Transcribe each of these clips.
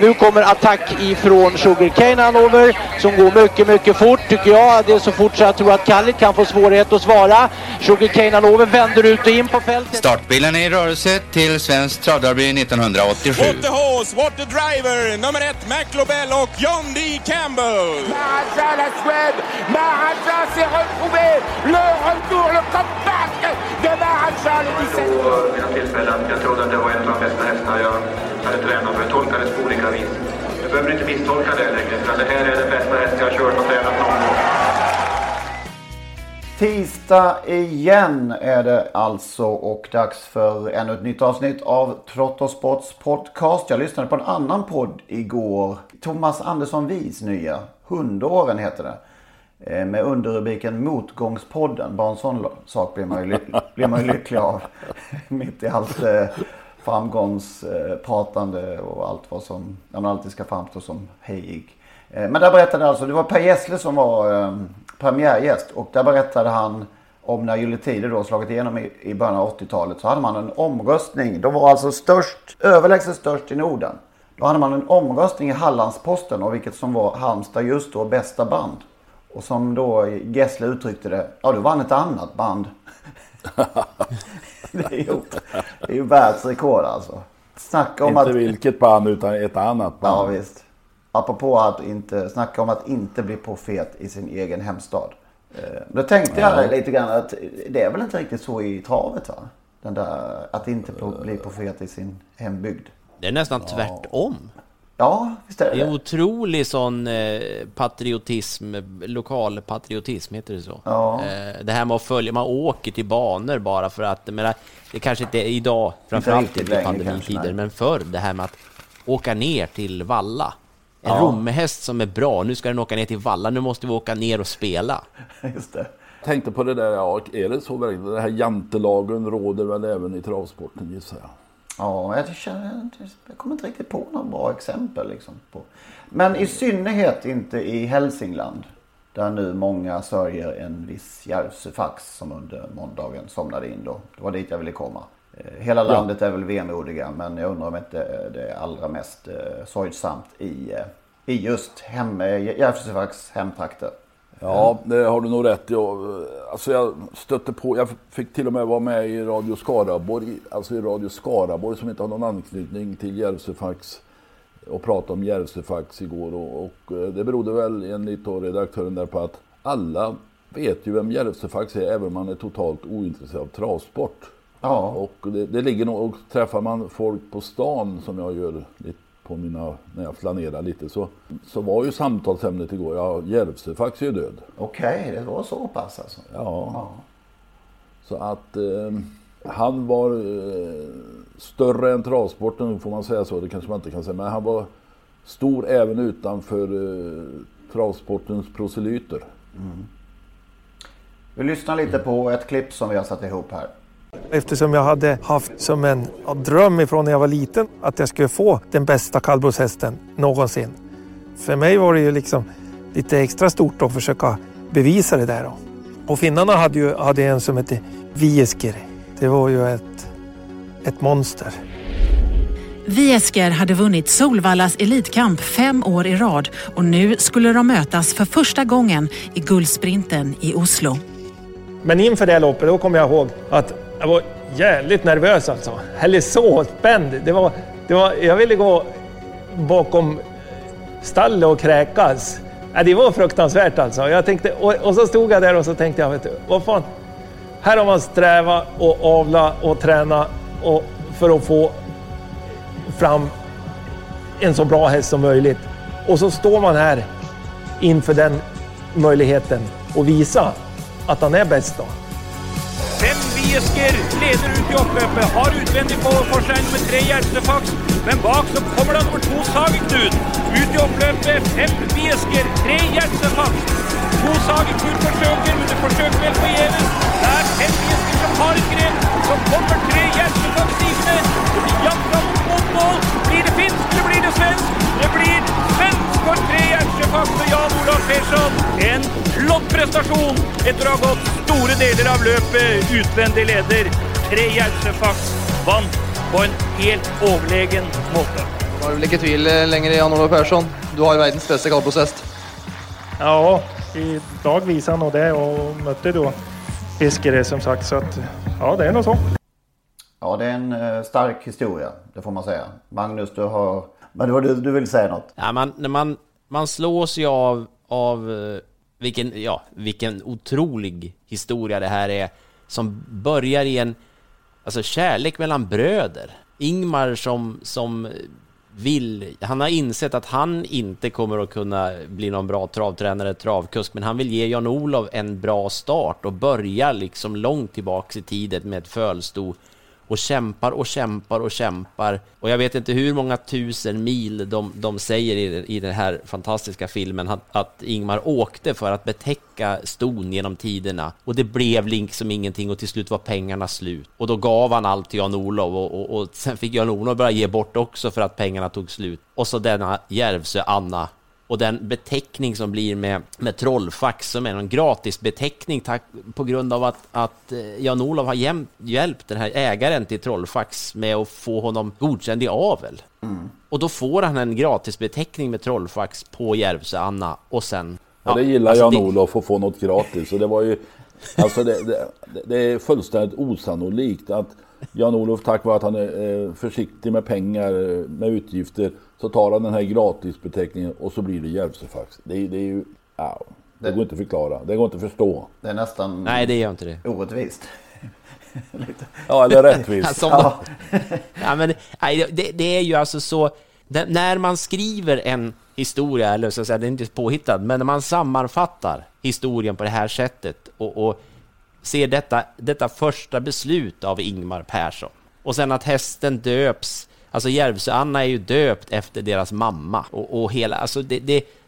Nu kommer attack ifrån Sugarcane Hanover som går mycket, mycket fort tycker jag. Det är så fort så jag tror att Kallit kan få svårighet att svara. Sugarcane Hanover vänder ut och in på fältet. Startbilen är i rörelse till Svensk Travderby 1987. What the horse, what the driver, nummer 1 Mac Lobel och John D. Campbell. Maharaja la Suède, Maharaja s'est retrouvé, le retour, le comeback de Maharaja le 17. Vid mina tillfällen, jag trodde att det var en av de bästa hästarna jag hade tränat för, tolkades på olika. Jag behöver inte misstolka det längre, för det här är den bästa häst jag har kört och tränat någon gång. Tisdag igen är det alltså och dags för ännu ett nytt avsnitt av Trott och Sports podcast. Jag lyssnade på en annan podd igår. Thomas Andersson Wies nya, Hundåren heter det. Med underrubriken Motgångspodden. Bara en sån sak blir man ju lycklig av. Mitt i allt framgångspratande och allt vad som man alltid ska framstå som hejig. Men där berättade alltså, det var Per Gessle som var premiärgäst och där berättade han om när Gylletider då slagit igenom i början av 80-talet så hade man en omröstning. De var alltså överlägset störst i Norden. Då hade man en omröstning i Hallandsposten och vilket som var Halmstad just då bästa band. Och som då Gessle uttryckte det, ja då vann ett annat band. Det är ju världsrekord alltså. Snacka om inte att... vilket band utan ett annat band. Ja visst. Apropå att inte snacka om att inte bli profet i sin egen hemstad. Då tänkte jag lite grann att det är väl inte riktigt så i travet va? Den där att inte bli profet i sin hembygd. Det är nästan tvärtom. Ja, visst är det. Det är otrolig sån patriotism, lokal patriotism heter det så. Ja. Det här med att följa, man åker till banor bara för att, men det kanske inte är idag, framförallt i pandemitider, men förr det här med att åka ner till Valla. En romhäst som är bra, nu ska den åka ner till Valla, nu måste vi åka ner och spela. Just det. Tänkte på det där, är det så verkligen? Den här jantelagen råder väl även i travsporten gissar jag. Ja, jag kommer inte riktigt på några bra exempel. Liksom på. Men i synnerhet inte i Hälsingland. Där nu många sörjer en viss Järvsefax som under måndagen somnade in då. Det var dit jag ville komma. Hela landet är väl vemodiga men jag undrar om inte det är allra mest sorgsamt i just Järvsefax hemtrakter. Ja, det har du nog rätt i. Alltså jag stötte på, jag fick till och med vara med i Radio Skaraborg, alltså i Radio Skaraborg som inte har någon anknytning till Järvsefax och prata om Järvsefax igår och det berodde väl enligt redaktören där på att alla vet ju vem Järvsefax är även om man är totalt ointresserad av travsport. Ja. Och det ligger nog, och träffar man folk på stan som jag gör lite på mina, när jag flanerar lite så var ju samtalsämnet igår, Järvsefax är ju död. Okej, det var så pass alltså. Ja. Så att han var större än travsporten får man säga så, det kanske man inte kan säga, men han var stor även utanför travsportens proselyter. Mm. Vi lyssnar lite på ett klipp som vi har satt ihop här. Eftersom jag hade haft som en dröm ifrån när jag var liten att jag skulle få den bästa kallblodshästen någonsin. För mig var det ju liksom lite extra stort att försöka bevisa det där. Och finnarna hade en som hette Viesker. Det var ju ett monster. Viesker hade vunnit Solvallas elitkamp 5 år i rad och nu skulle de mötas för första gången i guldsprinten i Oslo. Men inför det loppet då kom jag ihåg att jag var jävligt nervös alltså. Eller så spänd. Det var, jag ville gå bakom stallet och kräkas. Det var fruktansvärt alltså. Jag tänkte, och så stod jag där och så tänkte jag, vet du, vad fan. Här har man sträva och avla och träna och för att få fram en så bra häst som möjligt. Och så står man här inför den möjligheten och visa att han är bäst då. Vem Viesker leder ut i oppløpet, har utvendig på for seg nummer 3 Hjältefakt, men bak så kommer det nummer 2 Sagerknud. Ut i oppløpet 5 Viesker, 3 Hjältefakt, 2 Sagerknud forsøker, men det forsøker vel forgjeves. Det 5 Viesker som har et grep, så kommer 3 Hjältefakt stivende. Det blir jaktrapp mot mål, blir det finsk eller blir det svensk? Det blir svensk for 3 Hjältefakt og Jan-Olof Persson. En flott prestasjon etter å ha gått store deler av løpet utvendig leder. 3 Järvsefax vann på en helt overlegen måte. Var det väl ikke tvil längre Jan-Olof Persson? Du har ju världens bästa kallprocess. Ja, i dag visade han det och mötte då Viesker som sagt. Så att, ja, det är nog så. Ja, det är en stark historia, det får man säga. Magnus, du har... Men du vill säga något? Ja, man slås ju av vilken otrolig historia det här är, som börjar i en kärlek mellan bröder. Ingmar som vill, han har insett att han inte kommer att kunna bli någon bra travtränare, travkusk, men han vill ge Jan-Olof en bra start och börja liksom långt tillbaks i tiden med ett fölsto och kämpar. Och jag vet inte hur många tusen mil de säger i den här fantastiska filmen att Ingmar åkte för att betäcka ston genom tiderna. Och det blev liksom ingenting och till slut var pengarna slut. Och då gav han allt till Jan-Olof och sen fick Jan-Olof börja ge bort också för att pengarna tog slut. Och så denna Järvsö Anna. Och den beteckning som blir med Trollfax som är en gratis beteckning på grund av att Jan-Olof har hjälpt den här ägaren till Trollfax med att få honom godkänd i avel. Mm. Och då får han en gratis beteckning med Trollfax på Järvsö Anna och sen... Ja, det gillar Jan-Olof att få något gratis. Så det var ju... det är fullständigt osannolikt att Jan-Olof, tack vare att han är försiktig med pengar, med utgifter, så tar han den här gratisbeteckningen och så blir det Järvsefax. Det är ju... Ja, det går inte att förklara. Det går inte att förstå. Det är nästan... Nej, det gör inte det. Orättvist. Ja, eller rättvist. Det är ju alltså så... När man skriver en historia, eller så att säga, det är inte påhittad, men när man sammanfattar historien på det här sättet och ser detta första beslut av Ingmar Persson. Och sen att hästen döps, alltså Järvsö Anna är ju döpt efter deras mamma och hela, alltså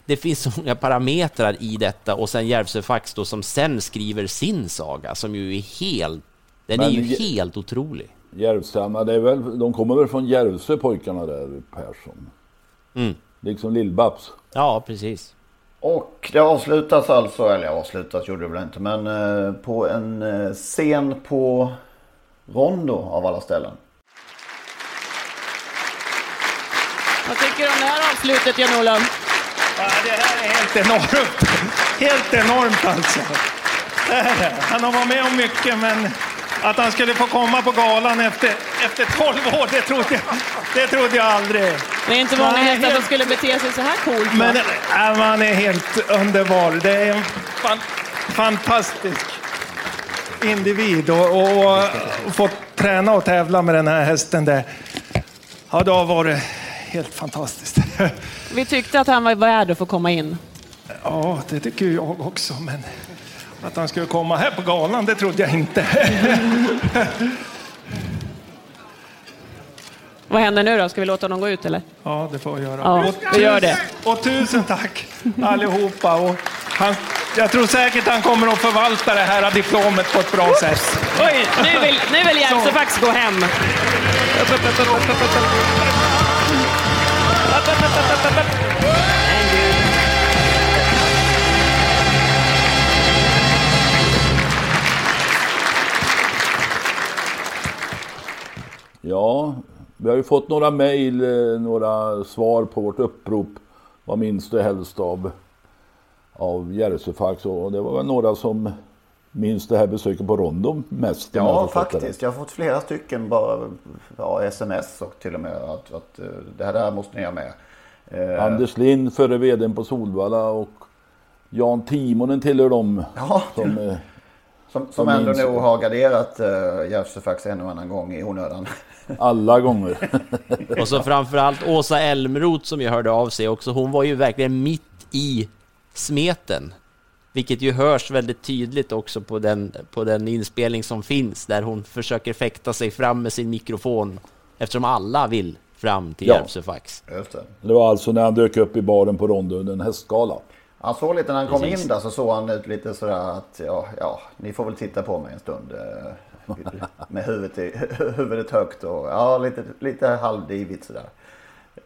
det finns så många parametrar i detta. Och sen Järvsefax då, som sen skriver sin saga, som ju är helt, helt otrolig. Järvsö Anna, det är väl, de kommer väl från Järvsö pojkarna där, Persson. Mm. Liksom Lillbabs. Ja, precis. Och det avslutas alltså, eller avslutas gjorde det väl inte, men på en scen på Rondo av alla ställen. Vad tycker du om det här avslutet, Jan-Olof? Ja, det här är helt enormt. Helt enormt alltså. Han har varit med om mycket, men att han skulle få komma på galan efter 12 år, det trodde jag aldrig. Det är inte många hästar som skulle bete sig så här coolt. Men man är helt underbar. Det är en fantastisk individ och få träna och tävla med den här hästen. Ja, då var det helt fantastiskt. Vi tyckte att han var värd att få komma in. Ja, det tycker jag också, men... Att han skulle komma här på galan, det trodde jag inte. Vad händer nu då? Ska vi låta honom gå ut eller? Ja, det får jag göra. Ja, vi gör det. Och tusen tack allihopa. Och jag tror säkert han kommer att förvalta det här diplomet på ett bra sätt. Oj, nu vill Järvsefax gå hem. Ja, vi har ju fått några mejl, några svar på vårt upprop. Vad minns du helst av Järvsefax? Och det var väl några som minns det här besöket på Rondo mest. Ja, faktiskt. Jag har fått flera stycken bara, sms och till och med att det här måste ni ha med. Anders Lind, före vdn på Solvalla, och Jan Timonen tillhör dem. Ja, som ändå nog har garderat Järvsefax en och annan gång i onödan. Alla gånger. Och så framförallt Åsa Elmroth, som jag hörde av sig också. Hon var ju verkligen mitt i smeten Vilket ju hörs väldigt tydligt också på den inspelning som finns, där hon försöker fäkta sig fram med sin mikrofon eftersom alla vill fram till Järvsefax. Det var alltså när han dök upp i baren på Rondo under en hästskala. Han såg lite när han kom in där, så såg han ut lite sådär att ja, ni får väl titta på mig en stund med huvudet högt och ja, lite halvdivigt sådär.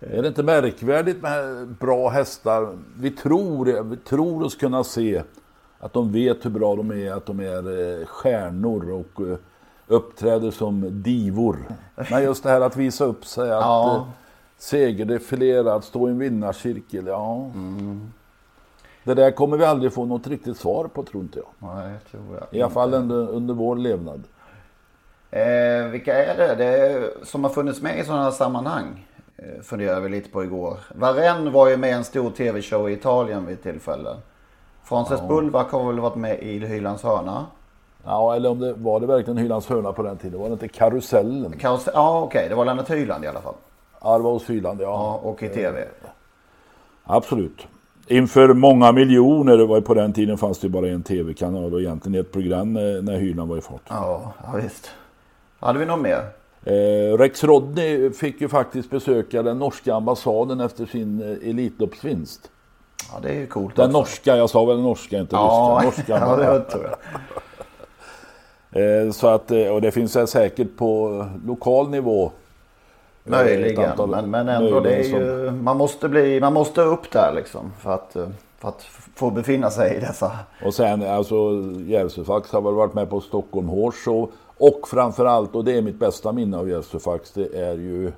Är det inte märkvärdigt med bra hästar? Vi tror oss kunna se att de vet hur bra de är, att de är stjärnor och uppträder som divor. Men just det här att visa upp sig, att segerdefilera, att stå i en vinnarcirkel, ja. Mm. Det där kommer vi aldrig få något riktigt svar på, tror inte jag. Nej, tror jag. I alla fall under vår levnad. Vilka är det som har funnits med i sådana här sammanhang? Funderade vi lite på igår. Varen var ju med i en stor tv-show i Italien vid tillfällen. Frances Bulwark har väl varit med i Hylands hörna. Ja, eller om det var det verkligen Hylands hörna på den tiden. Var det inte Karusellen? Okej. Det var Lennart Hyland i alla fall. Ja, det var hos Hyland, ja. Och i tv. Absolut. Inför många miljoner, det var på den tiden fanns det bara en tv-kanal och egentligen ett program när Hyland var i fart. Ja, visst. Hade vi någon mer? Rex Rodney fick ju faktiskt besöka den norska ambassaden efter sin elitloppsvinst. Ja, det är ju coolt. Den också. Norska, jag sa väl norska, inte ryska. Ja, det tror jag. Så att, och det finns det säkert på lokal nivå. Möjligen, men ändå det är ju, man måste upp där liksom för att få befinna sig i dessa. Och sen alltså Järvsefax har väl varit med på Stockholm Horse och framförallt, och det är mitt bästa minne av Järvsefax, det är ju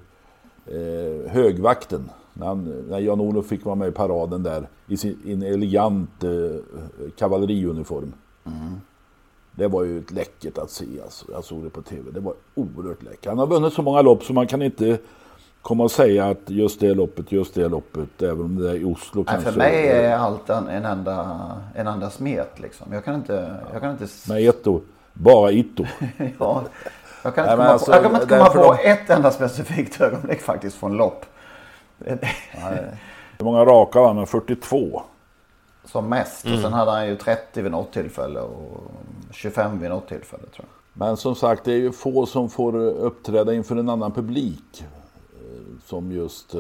högvakten. När Jan-Olof fick vara med i paraden där i sin elegant kavalleriuniform. Mm. Det var ju ett läckert att se, alltså. Jag såg det på tv. Det var oerhört läckert. Han har vunnit så många lopp så man kan inte komma och säga att just det loppet, även om det är i Oslo. Nej, kanske. För mig är allt en enda smet liksom. Jag kan inte... Nej, Ito. Bara Ito. Ja, jag kan inte komma på ett enda specifikt ögonblick faktiskt från lopp. Hur många raka var han? 42. Som mest. Och sen hade han ju 30 vid något tillfälle och 25 vid något tillfälle, tror jag. Men som sagt, det är ju få som får uppträda inför en annan publik som just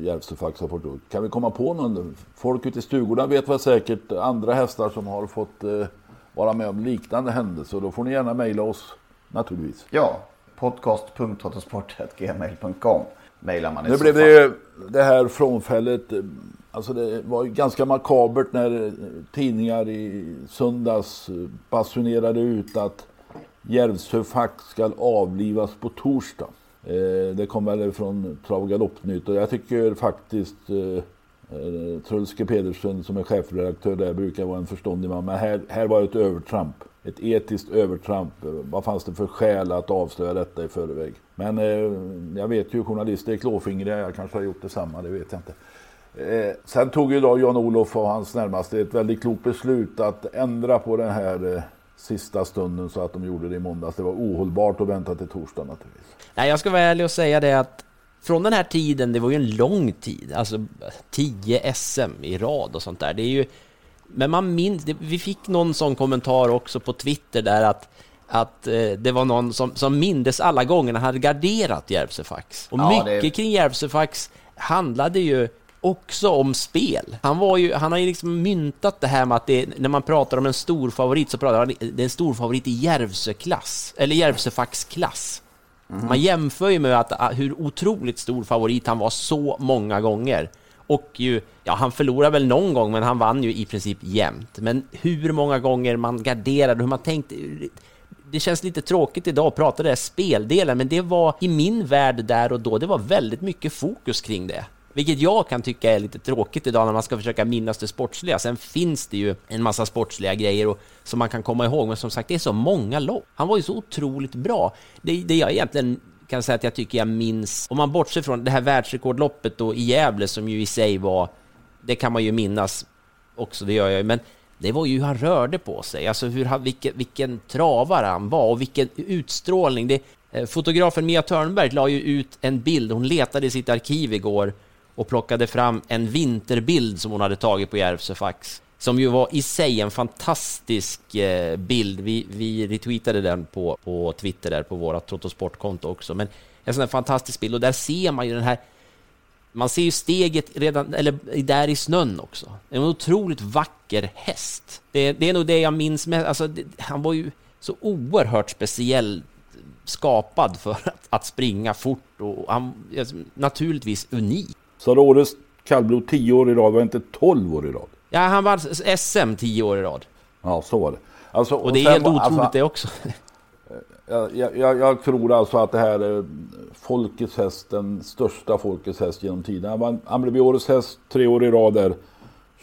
Järvsefax har fått. Kan vi komma på någon? Folk ute i stugorna vet väl säkert andra hästar som har fått vara med om liknande händelser. Då får ni gärna mejla oss, naturligtvis. Ja, podcast.autosport@gmail.com mejlar man. Nu blev det ju det här frånfället. Alltså det var ju ganska makabert när tidningar i söndags passionerade ut att Järvsefax ska avlivas på torsdag. Det kom väl från Trav- och Galoppnytt, och jag tycker faktiskt Trulske Pedersen som är chefredaktör där brukar vara en förståndig man. Men här var ett övertramp. Ett etiskt övertramp. Vad fanns det för skäl att avslöja detta i förväg? Men jag vet ju journalister är klåfingriga. Jag kanske har gjort detsamma, det vet jag inte. Sen tog ju då Jan-Olof och hans närmaste ett väldigt klokt beslut att ändra på den här sista stunden så att de gjorde det i måndags. Det var ohållbart att vänta till torsdag naturligtvis. Nej, jag ska vara ärlig och säga det att från den här tiden, det var ju en lång tid. Alltså 10 SM i rad och sånt där. Det är ju, men man minns, vi fick någon sån kommentar också på Twitter där att det var någon som mindes alla gångerna hade garderat Järvsefax. Och mycket kring Järvsefax handlade ju också om spel. Han har ju liksom myntat det här med att när man pratar om en stor favorit så pratar han det är en stor favorit i Järvsö-klass eller Järvsefax-klass. Mm. Man jämför ju med hur otroligt stor favorit han var så många gånger. Och ju, han förlorade väl någon gång, men han vann ju i princip jämt. Men hur många gånger man garderade, hur man tänkte. Det känns lite tråkigt idag att prata det här speldelen, men det var i min värld där och då, det var väldigt mycket fokus kring det. Vilket jag kan tycka är lite tråkigt idag när man ska försöka minnas det sportsliga. Sen finns det ju en massa sportsliga grejer som man kan komma ihåg. Men som sagt, det är så många lopp. Han var ju så otroligt bra. Det jag egentligen kan säga att jag tycker jag minns, om man bortser från det här världsrekordloppet då i Gävle som ju i sig var, det kan man ju minnas också, det gör jag ju. Men det var ju hur han rörde på sig. Alltså vilken travare han var och vilken utstrålning. Fotografen Mia Törnberg la ju ut en bild. Hon letade i sitt arkiv igår och plockade fram en vinterbild som hon hade tagit på Järvsefax. Som ju var i sig en fantastisk bild. Vi retweetade den på Twitter där, på våra Trottosportkonto också. Men en sån här fantastisk bild. Och där ser man ju den här... Man ser ju steget redan, eller där i snön också. En otroligt vacker häst. Det är nog det jag minns mest. Alltså, han var ju så oerhört speciell, skapad för att springa fort. Och han är naturligtvis unik. Så då årets kallblod 10 år i rad var inte 12 år i rad? Ja, han var SM 10 år i rad. Ja, så var det. Alltså, och det är helt otroligt alltså, det också. Jag tror alltså att det här är folkets häst, den största folkets häst genom tiden. Han blev årets häst 3 år i rad där,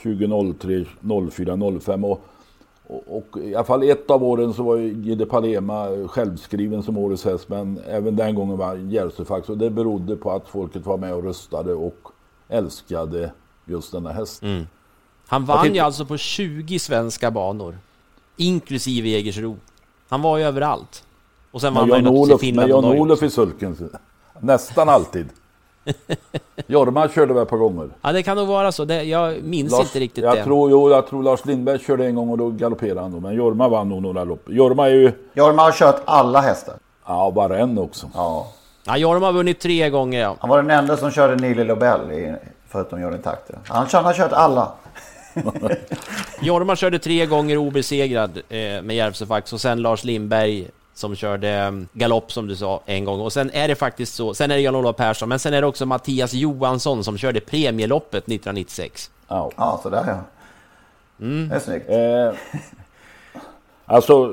2003, 04, 05. Och i alla fall ett av åren så var Gide Palema självskriven som årets häst, men även den gången var Järvsefax. Och det berodde på att folket var med och röstade och älskade just denna häst. Mm. Han vann ju alltså på 20 svenska banor, inklusive Jägersro. Han var ju överallt. Och sen vann han också i Finland. Men Jan-Olof i sulken. Nästan alltid. Jorma körde väl ett par gånger. Ja, det kan nog vara så. Jag minns inte riktigt det. Jag tror Lars Lindberg körde en gång och då galopperade han. Men Jorma vann nog några lopp. Jorma har kört alla hästar. Ja, bara en också. Ja, Jorma har vunnit 3 gånger. Ja. Han var den enda som körde Nile Lobel förutom Jordan Takter. Han har kört alla. Jorma körde 3 gånger obesegrad med Järvsefax, och sen Lars Lindberg som körde galopp som du sa en gång, och sen är det faktiskt så, sen är det Jan-Olof Persson, men sen är det också Mattias Johansson som körde premieloppet 1996. Ja, så där ja. Mm. Det är snyggt. Alltså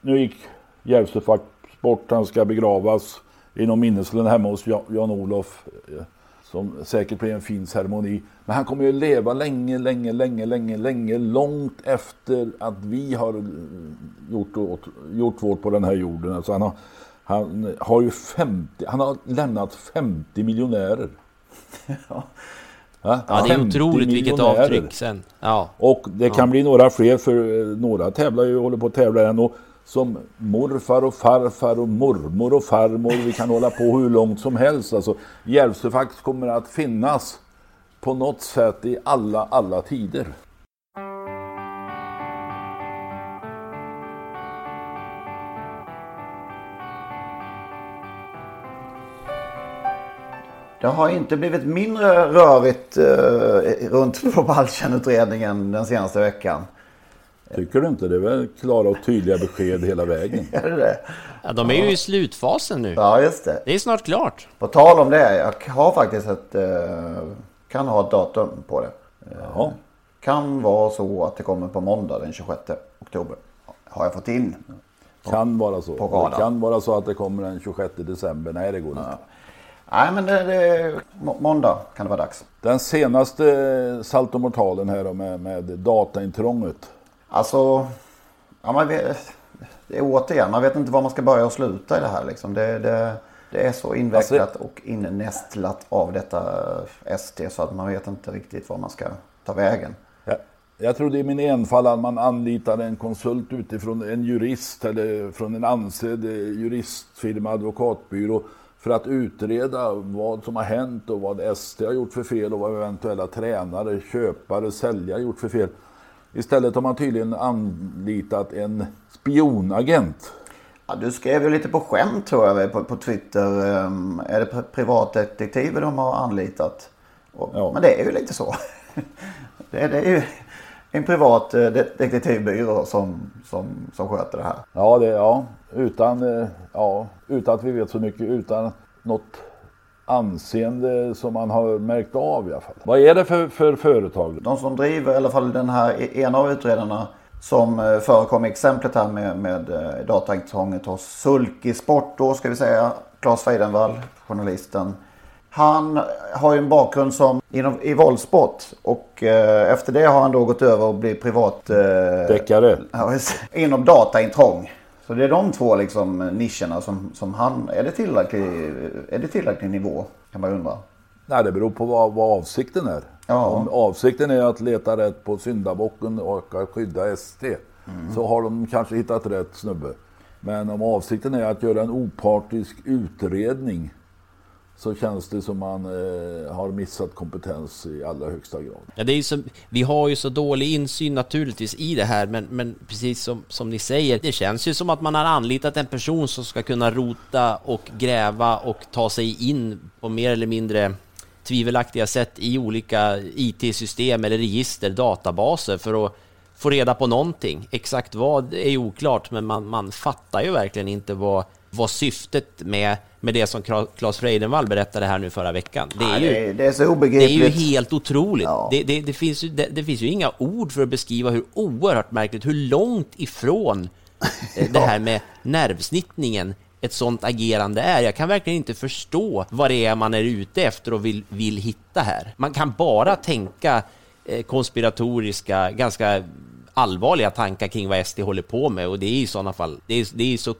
nu gick Järvsefax bort, han ska begravas i någon minneslen hemma hos Jan-Olof som säkert blir en fin ceremoni. Men han kommer ju leva länge, långt efter att vi har gjort vårt på den här jorden. Alltså han har ju 50, han har lämnat 50 miljonärer. Ja, det är otroligt vilket avtryck sen. Ja. Och det kan bli några fler, för några tävlar ju, håller på att tävla än, och som morfar och farfar och mormor och farmor, vi kan hålla på hur långt som helst. Alltså, Järvsefax kommer att finnas på något sätt i alla tider. Det har inte blivit mindre rörigt runt Probalchen-utredningen den senaste veckan. Tycker du inte? Det är väl klara och tydliga besked hela vägen. Är det? Ja, de är ju i slutfasen nu. Ja, just det. Det är snart klart. På tal om det, jag har faktiskt kan ha ett datum på det. Jaha. Kan vara så att det kommer på måndag den 26 oktober. Har jag fått in. Kan vara så. Det kan vara så att det kommer den 26 december. Nej, det går inte. Nej, men måndag kan det vara dags. Den senaste saltomortalen här med dataintrånget. Alltså, ja, man vet, det är återigen, man vet inte var man ska börja och sluta i det här. Liksom. Det är så invecklat alltså, och innästlat av detta ST så att man vet inte riktigt var man ska ta vägen. Jag trodde i min enfall att man anlitade en konsult utifrån en jurist eller från en ansedd juristfirma, advokatbyrå, för att utreda vad som har hänt och vad ST har gjort för fel och vad eventuella tränare, köpare, säljare gjort för fel. Istället har man tydligen anlitat en spionagent. Ja, du skrev ju lite på skämt tror jag på Twitter. Är det privatdetektiver de har anlitat? Ja. Men det är ju lite så. Det är ju en privat detektivbyrå som sköter det här. Ja, utan att vi vet så mycket, utan något anseende som man har märkt av i alla fall. Vad är det för företag? De som driver i alla fall den här ena av utredarna som förekom exemplet här med dataintrånget hos Sulky Sport då ska vi säga, Claes Feidenvall, journalisten. Han har ju en bakgrund som i våldssport och efter det har han då gått över och blivit privat... deckare. Inom dataintrång. Så det är de två liksom nischerna som han... Är det tillräcklig nivå kan man undra? Nej, det beror på vad avsikten är. Ja. Om avsikten är att leta rätt på syndabocken och att skydda ST så har de kanske hittat rätt snubbe. Men om avsikten är att göra en opartisk utredning så känns det som man har missat kompetens i allra högsta grad. Ja, det är som, vi har ju så dålig insyn naturligtvis i det här, men precis som ni säger, det känns ju som att man har anlitat en person som ska kunna rota och gräva och ta sig in på mer eller mindre tvivelaktiga sätt i olika IT-system eller register, databaser, för att få reda på någonting. Exakt vad är ju oklart, men man fattar ju verkligen inte vad syftet med det som Claes Feidenvall berättade här nu förra veckan. Det är så obegripligt. Det är ju helt otroligt. Ja. Det finns ju inga ord för att beskriva hur oerhört märkligt, hur långt ifrån det här med nervsnittningen ett sånt agerande är. Jag kan verkligen inte förstå vad det är man är ute efter och vill hitta här. Man kan bara tänka konspiratoriska, ganska allvarliga tankar kring vad SD håller på med, och det är i sådana fall det är så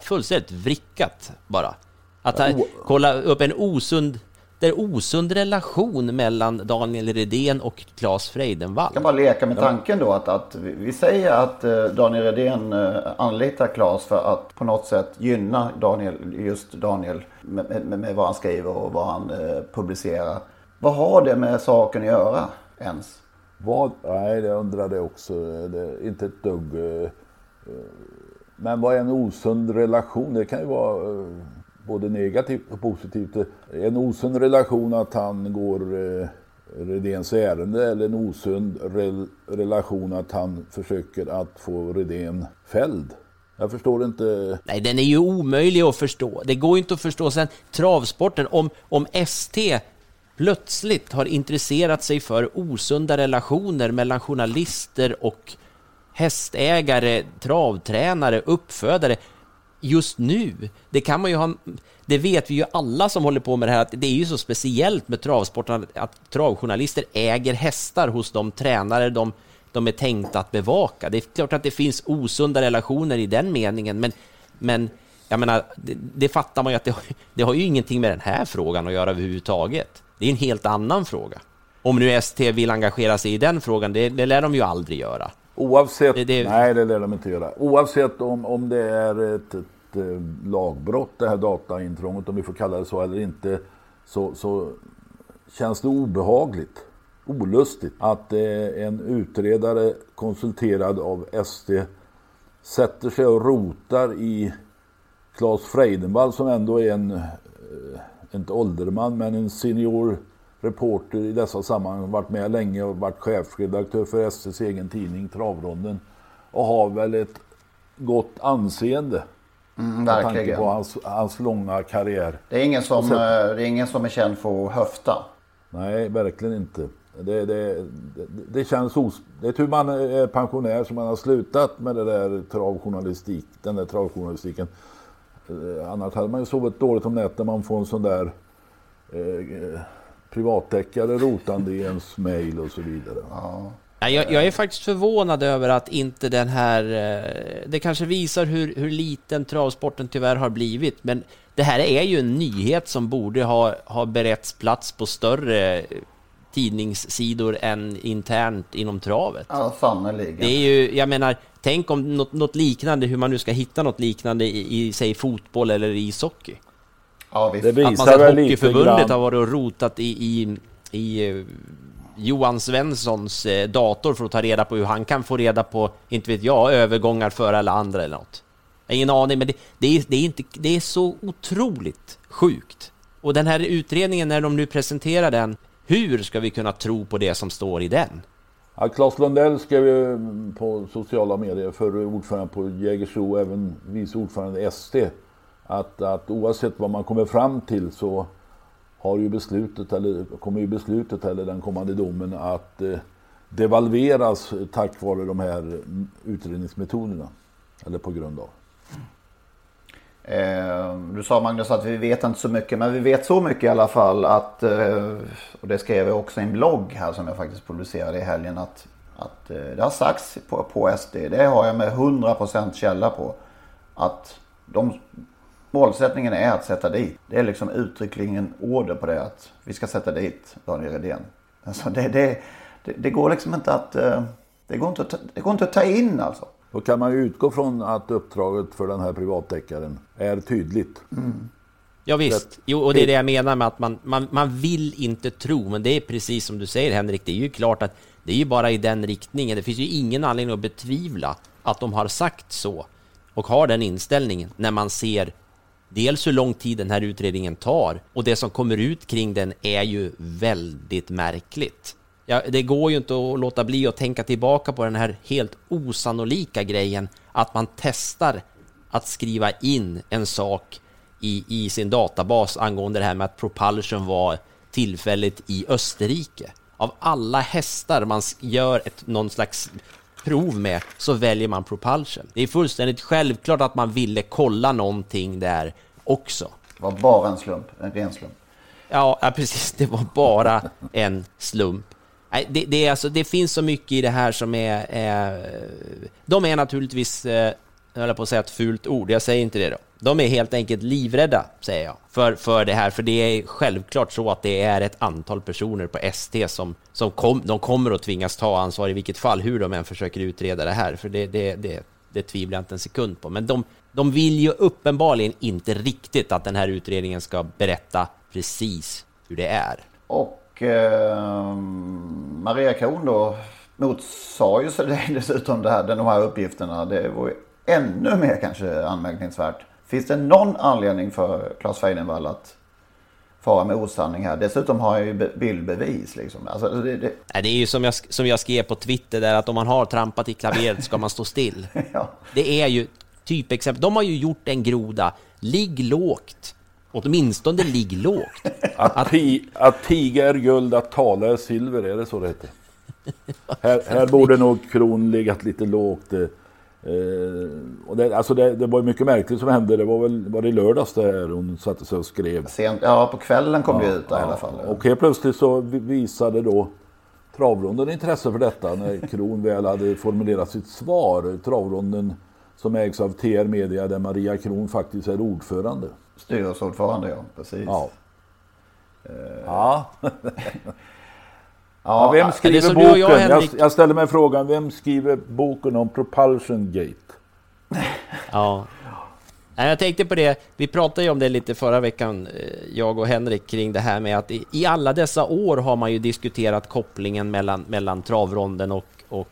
fullständigt vrickat bara. Att kolla upp en osund relation mellan Daniel Redén och Claes Feidenvall. Jag kan bara leka med tanken då att vi säger att Daniel Redén anlitar Claes för att på något sätt gynna Daniel med vad han skriver och vad han publicerar. Vad har det med saken att göra ens? Nej, jag undrade också. Det inte ett dugg. Men vad är en osund relation? Det kan ju vara både negativt och positivt. En osund relation att han går Redéns ärende, eller en osund relation att han försöker att få Redén fälld. Jag förstår inte. Nej, den är ju omöjlig att förstå. Det går inte att förstå. Sen travsporten, om ST plötsligt har intresserat sig för osunda relationer mellan journalister och hästägare, travtränare, uppfödare just nu. Det kan man ju ha, det vet vi ju alla som håller på med det här, att det är ju så speciellt med travsporten att travjournalister äger hästar hos de tränare de är tänkta att bevaka. Det är klart att det finns osunda relationer i den meningen, men jag menar, det fattar man ju att det har ju ingenting med den här frågan att göra överhuvudtaget. Det är en helt annan fråga. Om nu ST vill engagera sig i den frågan, det lär de ju aldrig göra. Oavsett, nej, det lär de inte göra. Oavsett om det är ett lagbrott, det här dataintrånget, om vi får kalla det så eller inte, så känns det obehagligt, olustigt att en utredare konsulterad av ST sätter sig och rotar i Claes Feidenvall, som ändå är en inte ålderman, men en senior reporter i dessa sammanhang, varit med länge och varit chefredaktör för STCs egen tidning Travronden och har väl ett gott anseende med tanke på hans långa karriär. Det är ingen som är känd för att höfta. Nej, verkligen inte. Det känns det är tur man är pensionär som man har slutat med det där travjournalistiken. Annars hade man ju sovit dåligt om nätet när man får en sån där privatdeckare rotande i ens mejl och så vidare. Ja. Jag är faktiskt förvånad över att inte den här... det kanske visar hur liten travsporten tyvärr har blivit, men det här är ju en nyhet som borde ha beretts plats på större tidningssidor än internt inom travet. Ja, sannolikt. Det är ju, jag menar... Tänk om något liknande, hur man nu ska hitta något liknande i säg fotboll eller ishockey. Ja, visst. Att man säger att hockeyförbundet har varit och rotat i Johan Svenssons dator för att ta reda på hur han kan få reda på, inte vet jag, övergångar för eller andra eller något. Ingen aning, men det är så otroligt sjukt. Och den här utredningen, när de nu presenterar den, hur ska vi kunna tro på det som står i den? Ja, Claes Lundell skrev ju på sociala medier, förre ordförande på Jägersro, även vice ordförande ST, att oavsett vad man kommer fram till så kommer beslutet eller den kommande domen att devalveras tack vare de här utredningsmetoderna, eller på grund av. Du sa, Magnus, att vi vet inte så mycket, men vi vet så mycket i alla fall att, och det skrev jag också i en blogg här som jag faktiskt publicerade i helgen, att det har sagts på SD, det har jag med 100% källa på, att målsättningen är att sätta dit. Det är liksom uttryckligen order på det, att vi ska sätta dit Daniel Redén. Alltså det går liksom inte att det går inte att ta in, alltså. Då kan man ju utgå från att uppdraget för den här privatdeckaren är tydligt. Mm. Ja visst, jo, och det är det jag menar med att man vill inte tro, men det är precis som du säger, Henrik, det är ju klart att det är ju bara i den riktningen. Det finns ju ingen anledning att betvivla att de har sagt så och har den inställningen när man ser dels hur lång tid den här utredningen tar, och det som kommer ut kring den är ju väldigt märkligt. Ja, det går ju inte att låta bli att tänka tillbaka på den här helt osannolika grejen att man testar att skriva in en sak i sin databas angående det här med att Propulsion var tillfälligt i Österrike. Av alla hästar man gör någon slags prov med så väljer man Propulsion. Det är fullständigt självklart att man ville kolla någonting där också. Det var bara en slump, en ren slump. Ja, precis. Det var bara en slump. Det är alltså, det finns så mycket i det här som är... de är naturligtvis... jag håller på att säga ett fult ord, jag säger inte det då. De är helt enkelt livrädda, säger jag, för det här. För det är självklart så att det är ett antal personer på ST som de kommer att tvingas ta ansvar i vilket fall, hur de än försöker utreda det här. För det tvivlar jag inte en sekund på. Men de vill ju uppenbarligen inte riktigt att den här utredningen ska berätta precis hur det är. Och Maria Kron då motsa ju sig dessutom de här uppgifterna. Det var ju ännu mer kanske anmärkningsvärt. Finns det någon anledning för Claes Feidenvall att fara med osanning här? Dessutom har jag ju bildbevis. Liksom. Alltså, det är ju som jag skrev på Twitter där, att om man har trampat i klaveret ska man stå still. Ja. Det är ju typexempel. De har ju gjort en groda. Ligg lågt. Åtminstone ligg lågt. Att tiga är guld, att tala är silver. Är det så det heter? Här borde nog Kron legat lite lågt. Och det var ju mycket märkligt som hände. Det var i lördags där hon satte sig och skrev. Ja, på kvällen kom det ut där, i alla fall. Och helt plötsligt så visade då Travronden intresse för detta när Kron väl hade formulerat sitt svar. Travronden som ägs av TR Media, där Maria Kron faktiskt är ordförande. Styrelseordförande, ja, precis. Ja, vem skriver boken? Jag ställer mig frågan, vem skriver boken om Propulsion Gate? Ja. Jag tänkte på det, vi pratade ju om det lite förra veckan, jag och Henrik, kring det här med att i alla dessa år har man ju diskuterat kopplingen mellan Travronden och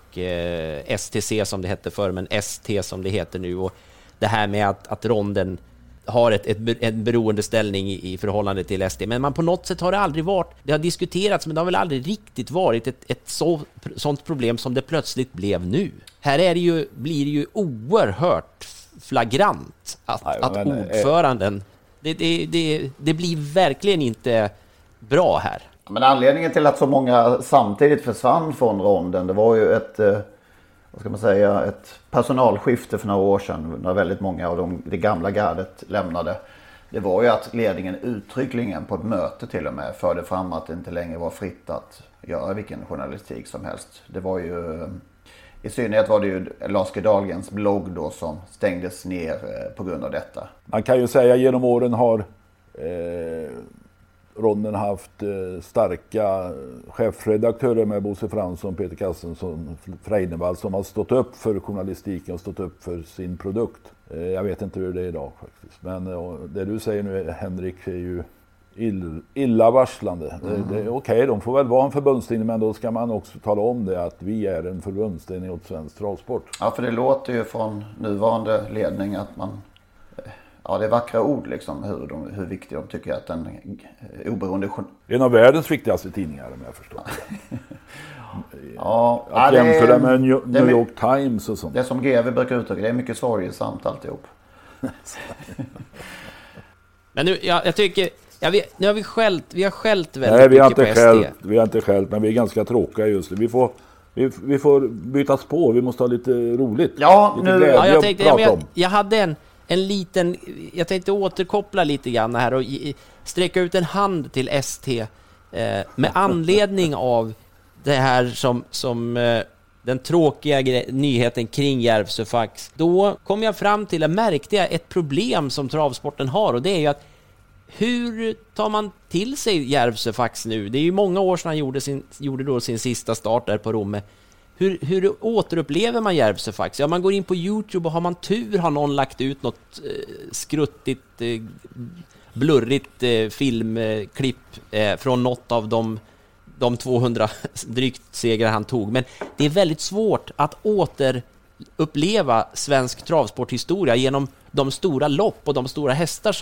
STC som det hette förr, men ST som det heter nu, och det här med att ronden har en beroendeställning i förhållande till ST. Men man på något sätt har det aldrig varit, det har diskuterats, men det har väl aldrig riktigt varit ett sånt problem som det plötsligt blev nu. Här blir det ju oerhört flagrant att ordföranden... Det blir verkligen inte bra här. Men anledningen till att så många samtidigt försvann från ronden, det var ju ett personalskifte för några år sedan när väldigt många av det gamla gardet lämnade. Det var ju att ledningen uttryckligen på ett möte till och med förde fram att det inte längre var fritt att göra vilken journalistik som helst. Det var ju, i synnerhet var det ju Lars G. Dahlgrens blogg då som stängdes ner på grund av detta. Man kan ju säga genom åren har ronden haft starka chefredaktörer med Bosse Fransson, Peter Kassensson, Freidenvall, som har stått upp för journalistiken och stått upp för sin produkt. Jag vet inte hur det är idag faktiskt. Men det du säger nu, Henrik, är ju illavarslande. Okej, de får väl vara en förbundstidning, men då ska man också tala om det att vi är en förbundstidning åt svensk travsport. Ja, för det låter ju från nuvarande ledning att man... Ja, det är vackra ord liksom, hur viktigt de tycker att den oberoende... Det är en av världens viktigaste tidningar, om jag förstår. Att jämföra med New York Times och sånt. Det som GV brukar uttrycka, det är mycket sorgsamt alltihop. Men nu, jag tycker... nu har vi skällt, väldigt mycket på SD. Vi har inte skällt, men vi är ganska tråkiga just nu. Vi får bytas på, vi måste ha lite roligt. Ja, lite nu... Ja, jag tänkte, jag hade en liten, jag tänkte återkoppla lite grann här och sträcka ut en hand till ST med anledning av det här som den tråkiga nyheten kring Järvsefax. Då kom jag fram till, jag märkte ett problem som travsporten har, och det är ju att hur tar man till sig Järvsefax nu? Det är ju många år sedan han gjorde sin sista start där på Romme. Hur återupplever man Järvsefax? Ja, man går in på YouTube och har man tur har någon lagt ut något skruttigt blurrigt filmklipp från något av de 200 drygt segrar han tog. Men det är väldigt svårt att återuppleva svensk travsporthistoria genom de stora lopp och de stora hästar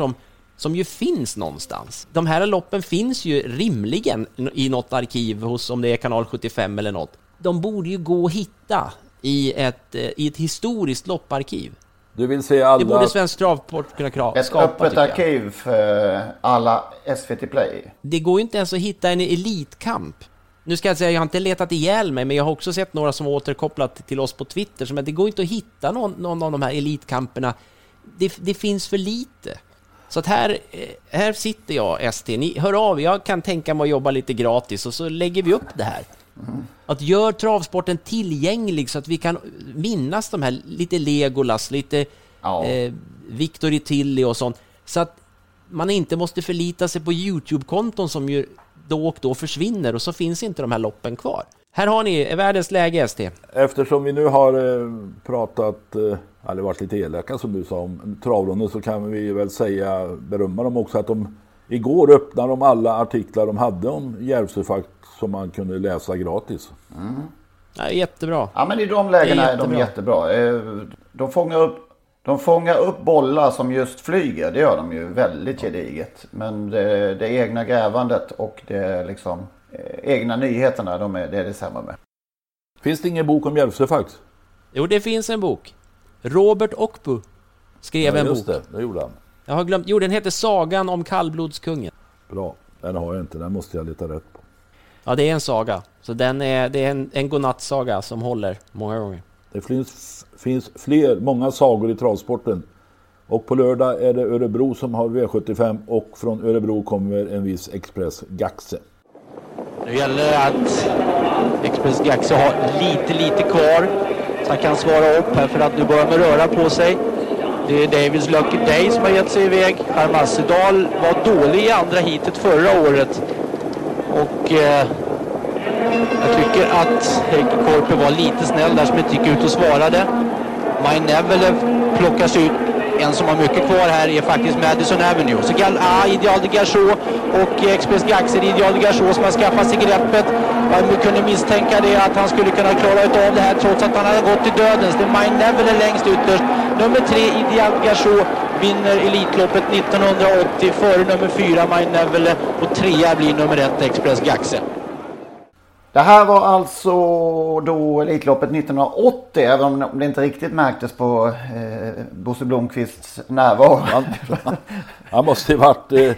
som ju finns någonstans. De här loppen finns ju rimligen i något arkiv hos, om det är Kanal 75 eller något. De borde ju gå och hitta i ett historiskt lopparkiv. Du vill se alla... Det borde svensk travsport kunna skapa. Ett öppet arkiv för alla SVT Play. Det går ju inte ens att hitta en elitkamp. Nu ska jag säga, jag har inte letat ihjäl mig, men jag har också sett några som har återkopplat till oss på Twitter. Som att det går inte att hitta någon av de här elitkamperna. Det finns för lite. Så att här sitter jag, ST. Ni hör av, jag kan tänka mig att jobba lite gratis och så lägger vi upp det här. Att gör travsporten tillgänglig så att vi kan minnas de här lite Legolas, lite Victory Tilly och sånt. Så att man inte måste förlita sig på YouTube-konton som ju då och då försvinner och så finns inte de här loppen kvar. Här har ni världens läge, ST. Eftersom vi nu har pratat, eller varit lite elaka som du sa om travronden, så kan vi väl säga, berömma dem också att de igår öppnade de alla artiklar de hade om Järvsefax som man kunde läsa gratis. Mm. Ja, jättebra. Ja, men i de lägena är de jättebra. De fångar upp bollar som just flyger. Det gör de ju väldigt gediget. Men det egna grävandet och det liksom egna nyheterna, det är det samma med. Finns det ingen bok om Järvsefax? Jo, det finns en bok. Robert Ockbu skrev en bok. Det gjorde han. Jag har glömt. Jo, den heter Sagan om kallblodskungen. Bra. Den har jag inte. Den måste jag leta rätt på. Ja, det är en saga. Så det är en godnattsaga som håller många gånger. Det finns många sagor i travsporten. Och på lördag är det Örebro som har V75 och från Örebro kommer en viss Express Gaxe. Det gäller att Express Gaxe har lite kvar så han kan svara upp här för att nu börjar man röra på sig. Det är Davids Lucky Day som har gett sig iväg. Harmassedal var dålig i andra hitet förra året. Och jag tycker att Heikki Korpi var lite snäll där som inte gick ut och svarade. Maj Nevelev plockas ut. En som har mycket kvar här är faktiskt Madison Avenue. Så Ideal de Garceau och Express Gaxe, Ideal de Garceau som har skaffat sig greppet. Man kunde misstänka det att han skulle kunna klara av det här trots att han hade gått till dödens. Det är Maj Nevelev längst ytterst. Nummer 3 Ideal de Garceau vinner Elitloppet 1980 före nummer 4 Maj Nevelev och 3 blir nummer 1 Express Gaxe. Det här var alltså då Elitloppet 1980, även om det inte riktigt märktes på Bosse Blomqvists närvaro. Han måste ju varit...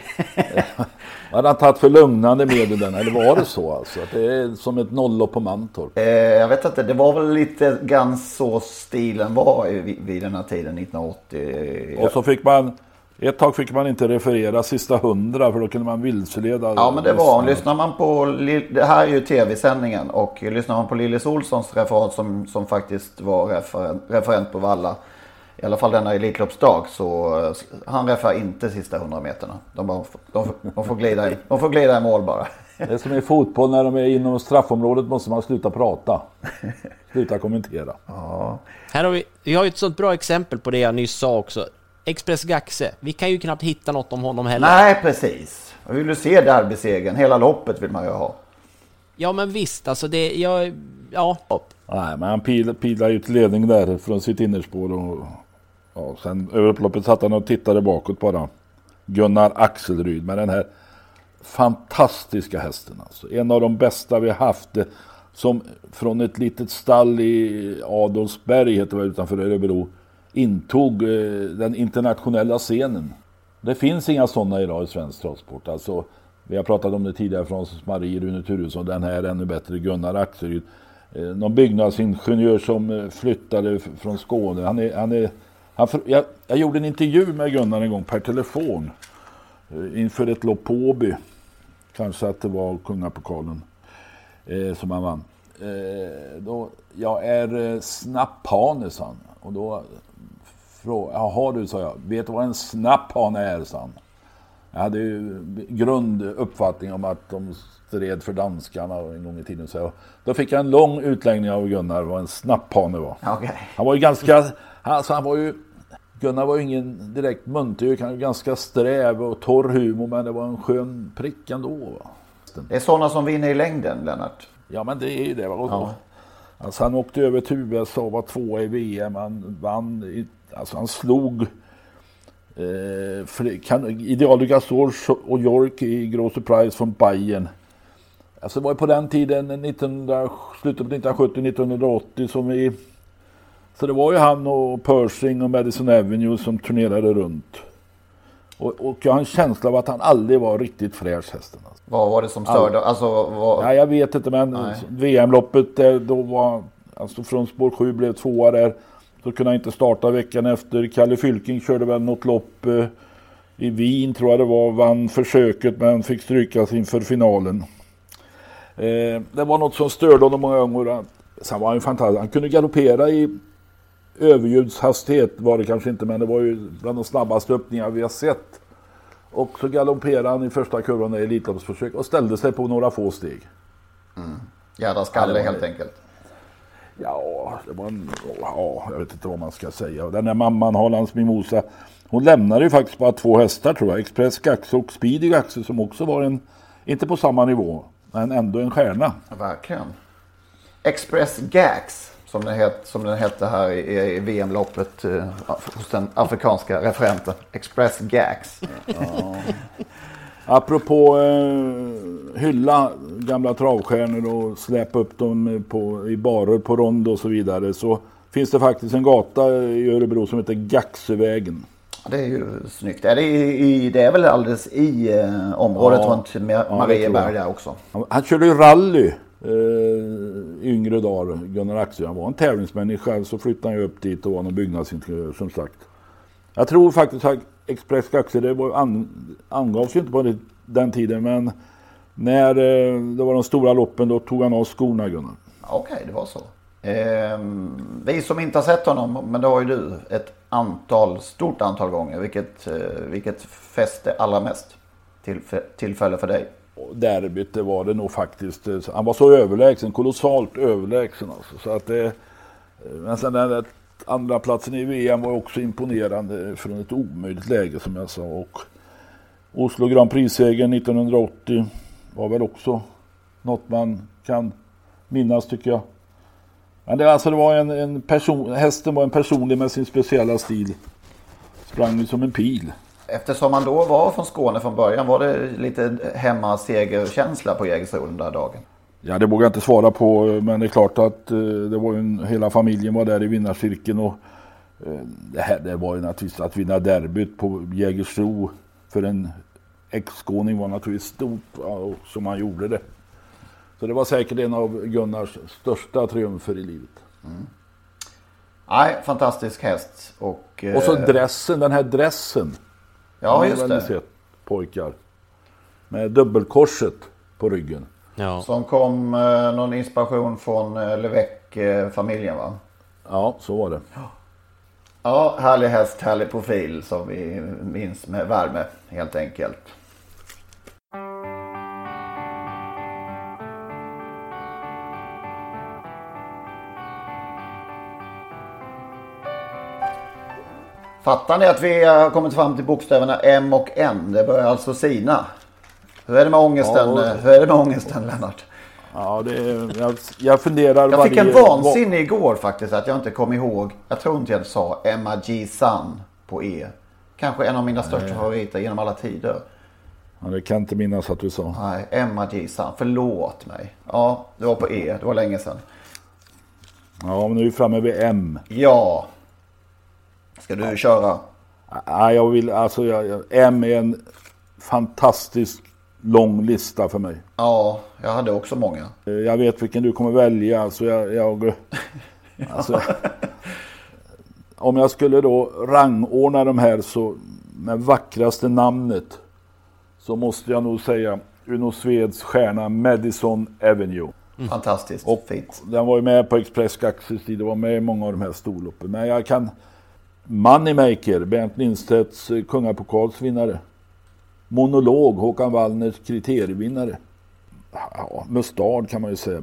Man hade tagit för lugnande medel den, eller var det så alltså? Att det är som ett nolllopp på Mantorp. Jag vet inte, det var väl lite ganska så stilen var vid den här tiden, 1980. Och så fick man... Ett tag fick man inte referera sista 100 för då kunde man vilseleda. Ja, men det var, lyssnar man på, det här är ju tv-sändningen och lyssnar man på Lillis Olssons referat som faktiskt var referent på Valla, i alla fall denna Elitloppsdag, så han refererar inte sista 100 meterna. De får glida i mål bara. Det är som i fotboll, när de är inom straffområdet måste man sluta prata. Sluta kommentera. Ja. Här har vi har ju ett sånt bra exempel på det jag nyss sa också. Express Gaxe, vi kan ju knappt hitta något om honom heller. Nej, precis. Jag vill ju se derbysegen, hela loppet vill man ju ha. Ja, men visst, alltså det... Nej, men han pilar ut ledning där från sitt innerspår och sen över upploppet satt han och tittade bakåt bara. Gunnar Axelryd med den här fantastiska hästen alltså. En av de bästa vi haft, som från ett litet stall i Adolfsberg heter det, utanför Örebro, intog den internationella scenen. Det finns inga sådana idag i svensk transport. Alltså, vi har pratat om det tidigare från Marie Rune Turusson, den här ännu bättre Gunnar Axelryd. Någon byggnadsingenjör som flyttade från Skåne. Jag gjorde en intervju med Gunnar en gång per telefon inför ett lopp på Åby. Kanske att det var Kungapokalen som han vann. Jag är snapphane, sa han. Och då sa jag, vet du vad en snapphane är, sa han. Jag hade ju grunduppfattning om att de stred för danskarna en gång i tiden. Så då fick jag en lång utläggning av Gunnar vad en snapphane var. Okay. Han var ju ganska, alltså han var ju Gunnar var ju ingen direkt munter, ganska sträv och torr humor, men det var en skön prick ändå. Va? Det är sådana som vinner i längden, Lennart. Ja, men det är ju det. Va? Ja. Alltså, han åkte över till USA och var 2 i VM. Han vann, alltså han slog Ideal du Gasol och York i Große Preis från Bayern. Alltså det var ju på den tiden, slutet på 1970-1980 som vi... Så det var ju han och Pershing och Madison Avenue som turnerade runt. Och jag har en känsla av att han aldrig var riktigt fräsch hästen. Alltså. Vad var det som störde? Nej, jag vet inte, men nej. VM-loppet då var... Alltså från spår 7 blev 2 där. Så kunde han inte starta veckan efter. Kalle Fylking körde väl något lopp i Wien, tror jag det var. Vann försöket, men fick strykas inför finalen. Det var något som störde honom många gånger. Sen var han ju fantastisk. Han kunde galoppera i överljudshastighet, var det kanske inte, men det var ju bland de snabbaste öppningar vi har sett. Och så galopperade han i första kurvan i elitloppsförsök och ställde sig på några få steg. Mm. Jävla skalle helt enkelt. Ja, det var en... jag vet inte vad man ska säga. Den där mamman, Hallands Mimosa, hon lämnade ju faktiskt bara 2 hästar, tror jag. Express Gaxo och Speedy Gaxo, som också var en... Inte på samma nivå, men ändå en stjärna. Ja, verkligen. Express Gax, som den hette här i VM-loppet hos den afrikanska referenten. Express Gax. Ja. Apropå hylla gamla travstjärnor och släpa upp dem i barer på Rondo och så vidare, så finns det faktiskt en gata i Örebro som heter Gaxevägen. Ja, det är ju snyggt. Det är väl alldeles i området runt Marieberg där också. Han körde ju rally yngre dagar, Gunnar Axel. Han var en tävlingsmänniska, så flyttade han ju upp dit och var någon byggnadsingenjör, som sagt. Jag tror faktiskt att Express Axel, det var angavs ju inte på den tiden, men när det var de stora loppen, då tog han av skorna, Gunnar. Okej, det var så. Vi som inte har sett honom, men det har ju du ett stort antal gånger, vilket fäste allra mest tillfälle för dig? Derbyt, det var det nog faktiskt. Han var så överlägsen, kolossalt överlägsen. Alltså, så att det, men sen den andra platsen i VM var också imponerande från ett omöjligt läge, som jag sa. Och Oslo Grand Prix-segern 1980 var väl också något man kan minnas, tycker jag. Men det var en person, hästen var en personlig med sin speciella stil. Sprang som en pil. Eftersom man då var från Skåne från början, var det lite hemmasegerkänsla på Jägersro den där dagen? Ja, det vågar jag inte svara på, men det är klart att det var hela familjen var där i vinnarcirkeln, och det var ju naturligtvis att vinna derbyt på Jägersro för en ex-skåning var naturligtvis stort, som han gjorde det. Så det var säkert en av Gunnars största triumfer i livet. Mm. Nej, fantastisk häst. Och så dressen, den här dressen. Ja, just det. Sett, pojkar. Med dubbelkorset på ryggen. Ja. Som kom någon inspiration från Levec-familjen, va? Ja, så var det. Ja, härlig häst, härlig profil som vi minns med värme helt enkelt. Fattar ni att vi har kommit fram till bokstäverna M och N? Det börjar alltså sina. Hur är det med ångesten, Lennart? Ja, jag funderar... Jag fick en vansinnig igår faktiskt, att jag inte kom ihåg. Jag tror inte jag sa Emma G. Sun på E. Kanske en av mina största favoriter genom alla tider. Ja, det kan inte minnas att du sa. Nej, Emma G. Sun. Förlåt mig. Ja, det var på E. Det var länge sedan. Ja, men nu är vi framme vid M. Ja. Ska du köra? Ja, jag vill, alltså M är en fantastisk lång lista för mig. Ja, jag hade också många. Jag vet vilken du kommer välja, så jag alltså, om jag skulle då rangordna de här, så med vackraste namnet, så måste jag nog säga Uno Sveds stjärna Madison Avenue. Mm. Fantastiskt och fint. Den var ju med på Express Access, det var med i många av de här storloppen, men jag kan Moneymaker, Bernt Lindstedts kungapokalsvinnare. Monolog, Håkan Wallners kriterievinnare. Ja, Mustard kan man ju säga.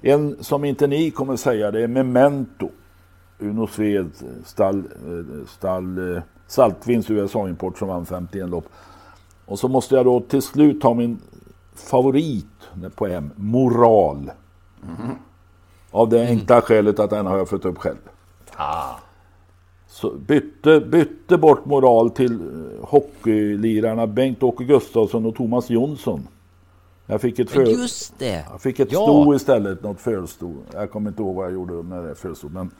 En som inte ni kommer säga, det är Memento. Uno Sved, stall Saltvinds USA-import som vann 51 lopp. Och så måste jag då till slut ta min favorit på M, Moral. Mm. Av det enkla skälet att den har jag fått upp själv. Ah. Så bytte bort Moral till hockeylirarna Bengt-Åke Gustafsson och Thomas Jonsson. Jag fick ett sto istället, något förstå. Jag kommer inte ihåg vad jag gjorde med det förstå, men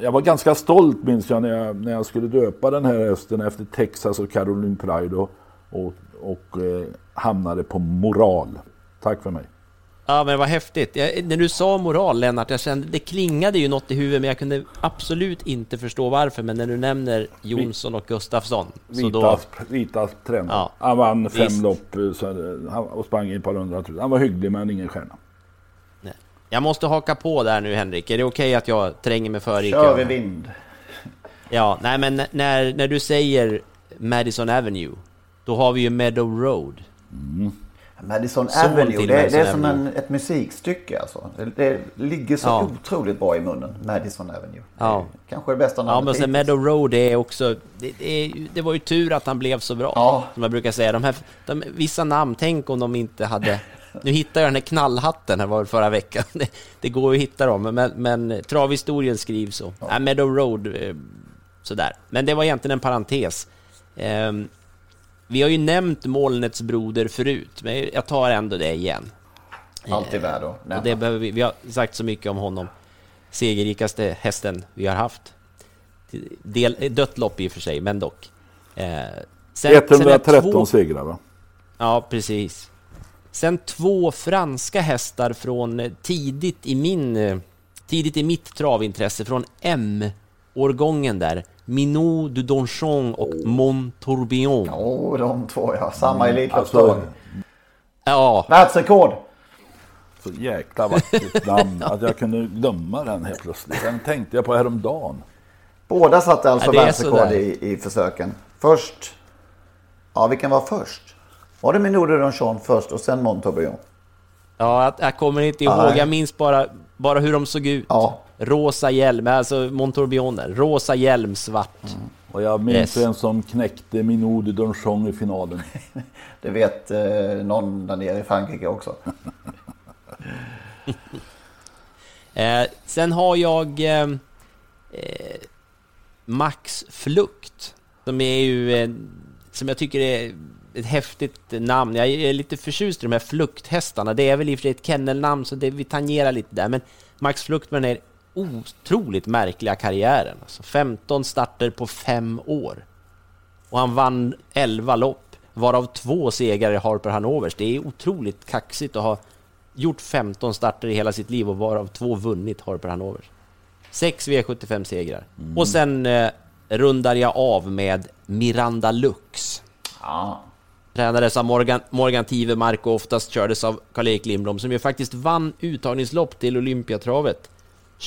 jag var ganska stolt, minns jag, när jag skulle döpa den här hästen efter Texas och Caroline Pride och hamnade på Moral. Tack för mig. Ja, men vad häftigt. När du sa Moral, Lennart, jag kände det klingade ju något i huvudet, men jag kunde absolut inte förstå varför. Men när du nämner Jonsson och Gustafsson, Vitas trend. Ja, han vann 5 lopp och sprang in på 100 000. Han var hygglig, men ingen stjärna. Nej. Jag måste haka på där nu, Henrik. Är det okej att jag tränger mig för i kör? Kör vi vind. Ja, nej, men när du säger Madison Avenue, då har vi ju Meadow Road. Mm. Madison Avenue, det är som ett musikstycke alltså. Det ligger så otroligt bra i munnen, Madison Avenue. Ja. Kanske det bästa namnet. Ja, men sen Meadow Road, det är också det var ju tur att han blev så bra. Ja. Som jag brukar säga, vissa namn, tänk om de inte hade. Nu hittar jag den här knallhatten, här var förra veckan. Det går ju att hitta dem, men travhistorien skrivs så. Ja. Meadow Road sådär. Men det var egentligen en parentes. Vi har ju nämnt Molnets broder förut, men jag tar ändå det igen. Alltid värd då. Och det behöver vi har sagt så mycket om honom. Segerrikaste hästen vi har haft. Dött lopp i och för sig, men dock. 113 segrar, va? Ja, precis. Sen 2 franska hästar från tidigt i mitt travintresse, från M-årgången där. Minot du Donchon och Montourbillon. Ja, de två, ja. Samma elitloppslag. Alltså, ja. Världsrekord. Så jäkla vackert namn att jag kunde glömma den helt plötsligt. Den tänkte jag på häromdagen. Båda satte alltså världsrekord i försöken. Först. Ja, vilken var först? Var det Minot du Donchon först och sen Montourbillon? Ja, jag kommer inte ihåg. Nej. Jag minns bara hur de såg ut. Ja. Rosa hjälm, alltså Montourbillon där. Rosa hjälm, svart. Mm. Och jag minns en som knäckte Minot du Donchon i finalen. Det vet någon där nere i Frankrike också. Sen har jag Max Flukt, som är ju som jag tycker är ett häftigt namn. Jag är lite förtjust i de här flukthästarna. Det är väl i och för sig ett kennelnamn, så det, vi tangerar lite där. Men Max Flukt med den här otroligt märkliga karriären. Alltså 15 starter på 5 år. Och han vann 11 lopp, varav 2 segrar i Harper Hanovers. Det är otroligt kaxigt att ha gjort 15 starter i hela sitt liv och varav 2 vunnit Harper Hanovers. 6 V75 segrar. Mm. Och sen rundar jag av med Miranda Lux. Ja. Tränades av Morgan Tivemark och oftast kördes av Karl-Erik Lindblom, som ju faktiskt vann uttagningslopp till Olympiatravet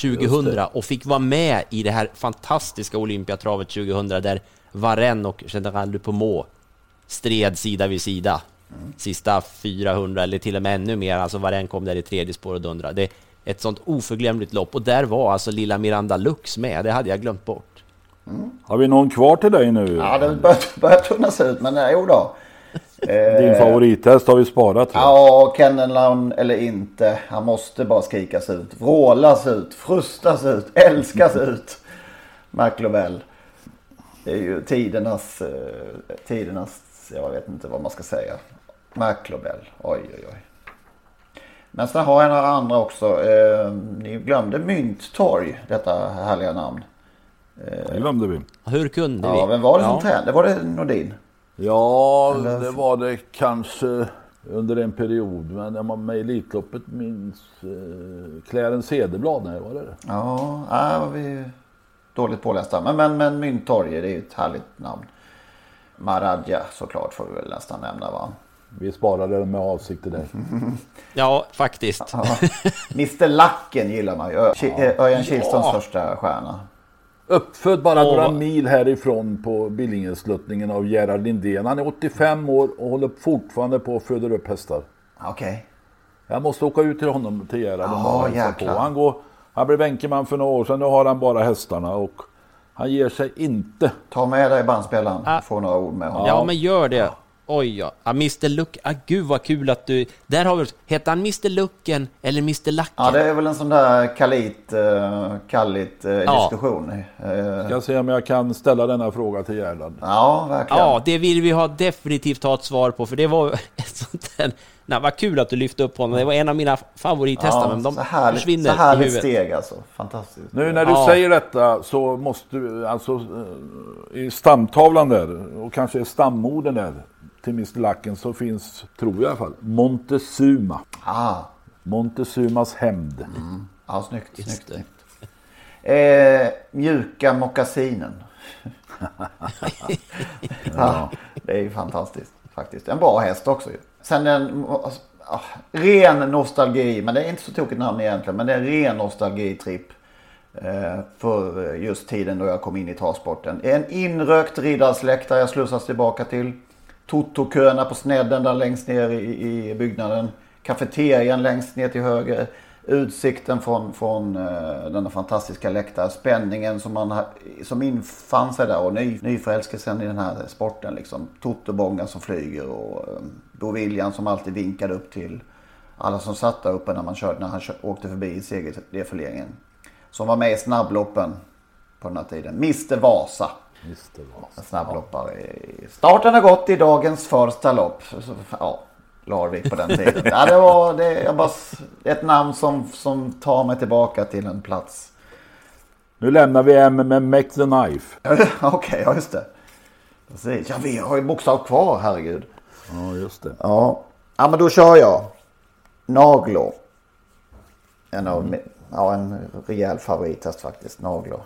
2000 och fick vara med i det här fantastiska Olympiatravet 2000 där Varen och General Dupomot stred sida vid sida sista 400 eller till och med ännu mer. Alltså Varen kom där i tredje spår och dundrade. Det är ett sånt oförglömligt lopp, och där var alltså lilla Miranda Lux med. Det hade jag glömt bort. Mm. Har vi någon kvar till dig nu? Ja, det börjar tunnas ut, men nej, då. Din favorithäst har vi sparat. Ja, kennelnamn eller inte. Han måste bara skrikas ut, vrålas ut, frustas ut, älskas ut. Mark Lovell. Det är ju tidernas, jag vet inte vad man ska säga. Mark Lovell, oj. Men sen har jag några andra också. Ni glömde Mynttorg, detta härliga namn. Det glömde vi. Hur kunde vi? Ja, vem var det som tränade? Var det Nordin? Ja, det var det kanske under en period, men när man med Elitloppet minns Clarence Cederblad, när var det? Ja, vi dåligt pålästa, men Mynttorg, det är ju ett härligt namn. Maradja, såklart, får vi väl nästan nämna, va? Vi sparade den med avsikt till dig. Ja, faktiskt. Mr. Lacken gillar man ju. Örjan Kihlströms första stjärna. Uppfödd bara några mil härifrån på Billingesluttningen av Gerard Lindén. Han är 85 år och håller fortfarande på och föder upp hästar. Okej. Jag måste åka ut till honom, till Gerard. Oh, han går Han blev bänkeman för några år sedan, nu har han bara hästarna och han ger sig inte. Ta med dig bandspelaren, få några ord med honom. Ja, men gör det. Oj, ja. Mr. Luck. Gud vad kul att du... Där har vi... Heter han Mr. Lucken eller Mr. Lacken? Ja, det är väl en sån där kallit diskussion. Jag ska se om jag kan ställa denna fråga till Gärland. Ja, verkligen. Ja, det vill vi ha definitivt ha ett svar på, för det var ett sånt där... Nej, vad kul att du lyfte upp honom. Det var en av mina favorittestar, men de försvinner så härligt i huvudet. Steg alltså. Fantastiskt. Nu när du säger detta så måste du, alltså i stamtavlan där och kanske i stammorden där till Mr. Lacken så finns, tror jag i alla fall, Montezuma. Montezumas hämnd. Mm. Ja, snyggt. Mjuka mockasinen. Ja, det är ju fantastiskt faktiskt. En bra häst också ju. Sen en ren nostalgi, men det är inte så tokigt namn egentligen, men det är en ren nostalgitripp för just tiden då jag kom in i travsporten. En inrökt riddarsläktare jag slussas tillbaka till. Totoköerna på snedden där längst ner i byggnaden. Kafeterian längst ner till höger. Utsikten från denna fantastiska läktaren. Spänningen som infann sig där och nyförälskelsen i den här sporten. Liksom. Totobångar som flyger och då William som alltid vinkade upp till alla som satt där uppe när han åkte förbi i segerförlängningen. Som var med i snabbloppen på den här tiden. Mr. Vasa. Snabbloppar. Starten har gått i dagens första lopp. Ja. Larvik på den tiden. Ja, det var ett namn som tar mig tillbaka till en plats. Nu lämnar vi hem med Mac the Knife. Okej, ja, just det. Precis. Ja, vi har ju bokstav kvar, herregud. Ja, just det. Ja, men då kör jag. Naglor. En rejäl favorittest faktiskt, Naglor.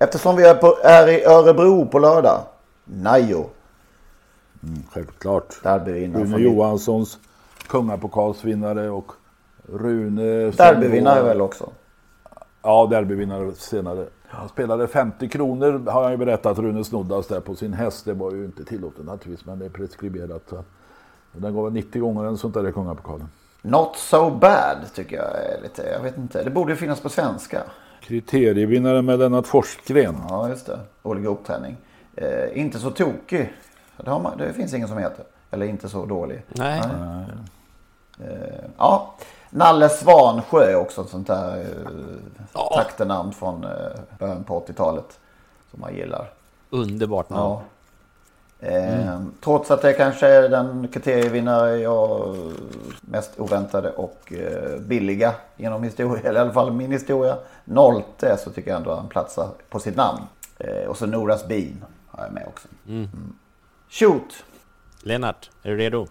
Eftersom vi är i Örebro på lördag. Najo. Självklart. Rune Johanssons kungapokalsvinnare och Rune... Derbyvinnare väl också? Ja, derbyvinnare senare. Han spelade 50 kronor, har jag ju berättat. Rune snoddas där på sin häst. Det var ju inte tillåtet naturligtvis, men det är preskriberat. Så. Den gav 90 gånger en sånt där kungapokalen. Not so bad tycker jag är lite. Jag vet inte, det borde ju finnas på svenska. Kriterievinnare med Lennart Forsgren. Ja, just det. Olga uppträning. Inte så tokig. Det finns ingen som heter. Eller inte så dålig. Nej. Ja. Nalle Svansjö också. Sånt där taktenamn från början på 80-talet. Som man gillar. Underbart namn. Ja. Trots att det kanske är den kriterievinnare jag mest oväntade och billiga genom historia. Eller i alla fall min historia. Nolte så tycker jag ändå han platsar på sitt namn. Och så Noras Bin har jag med också. Shoot! Lennart, är du redo?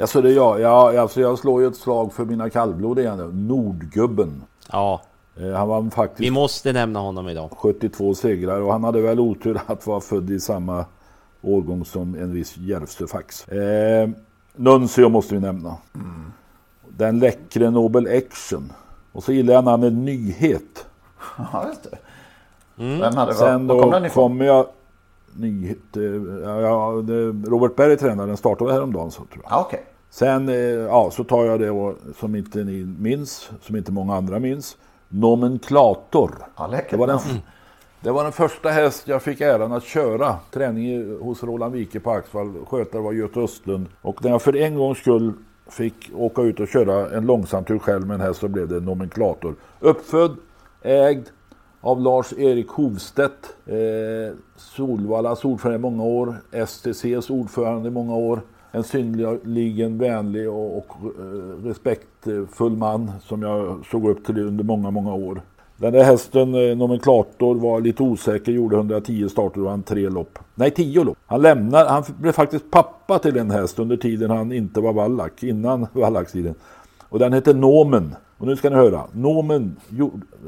Alltså det är jag. Jag slår ju ett slag för mina kallblod igen. Nordgubben. Ja. Han var faktiskt... Vi måste nämna honom idag. 72 segrar och han hade väl otur att vara född i samma årgång som en viss Järvsefax. Nuncio måste vi nämna. Den läckre Nobel Action. Och så gillar jag namnet Nyhet. Ja, just det. Sen då kommer jag... Robert Berg tränade, den startade häromdagen så tror jag. Okay. Sen så tar jag det som inte ni minns, som inte många andra minns, Nomenklator. Det var den första häst jag fick äran att köra träning hos Roland Wike på Axvall, skötare var Göte Östlund, och när jag för en gångs skull fick åka ut och köra en långsam tur själv med en häst så blev det Nomenklator. Uppfödd, ägd av Lars-Erik Hovstedt, Solvallas ordförande i många år, STCs ordförande i många år. En synnerligen vänlig och respektfull man som jag såg upp till under många, många år. Den där hästen, Nomenklator, var lite osäker, gjorde 110 starter och vann 3 lopp. Nej, 10 lopp. Han blev faktiskt pappa till en häst under tiden han inte var vallack, innan vallackstiden. Och den hette Nomen. Och nu ska ni höra. Nomen,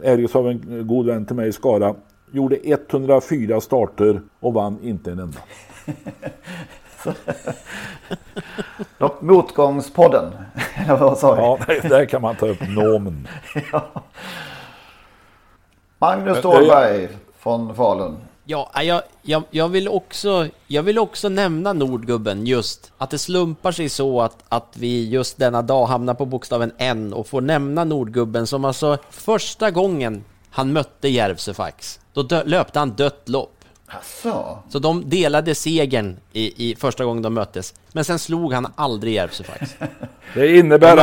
ägdes av en god vän till mig i Skara, gjorde 104 starter och vann inte en enda. Motgångspodden. Eller vad sa jag? Ja, där kan man ta upp Nomen. Ja. Magnus Stålberg från Falun. Ja, jag vill också nämna Nordgubben, just att det slumpar sig så att vi just denna dag hamnar på bokstaven N och får nämna Nordgubben, som alltså första gången han mötte Järvsefax, då löpte han dött lopp. Asså. Så de delade segern i första gången de möttes, men sen slog han aldrig Järvsefax. Det innebär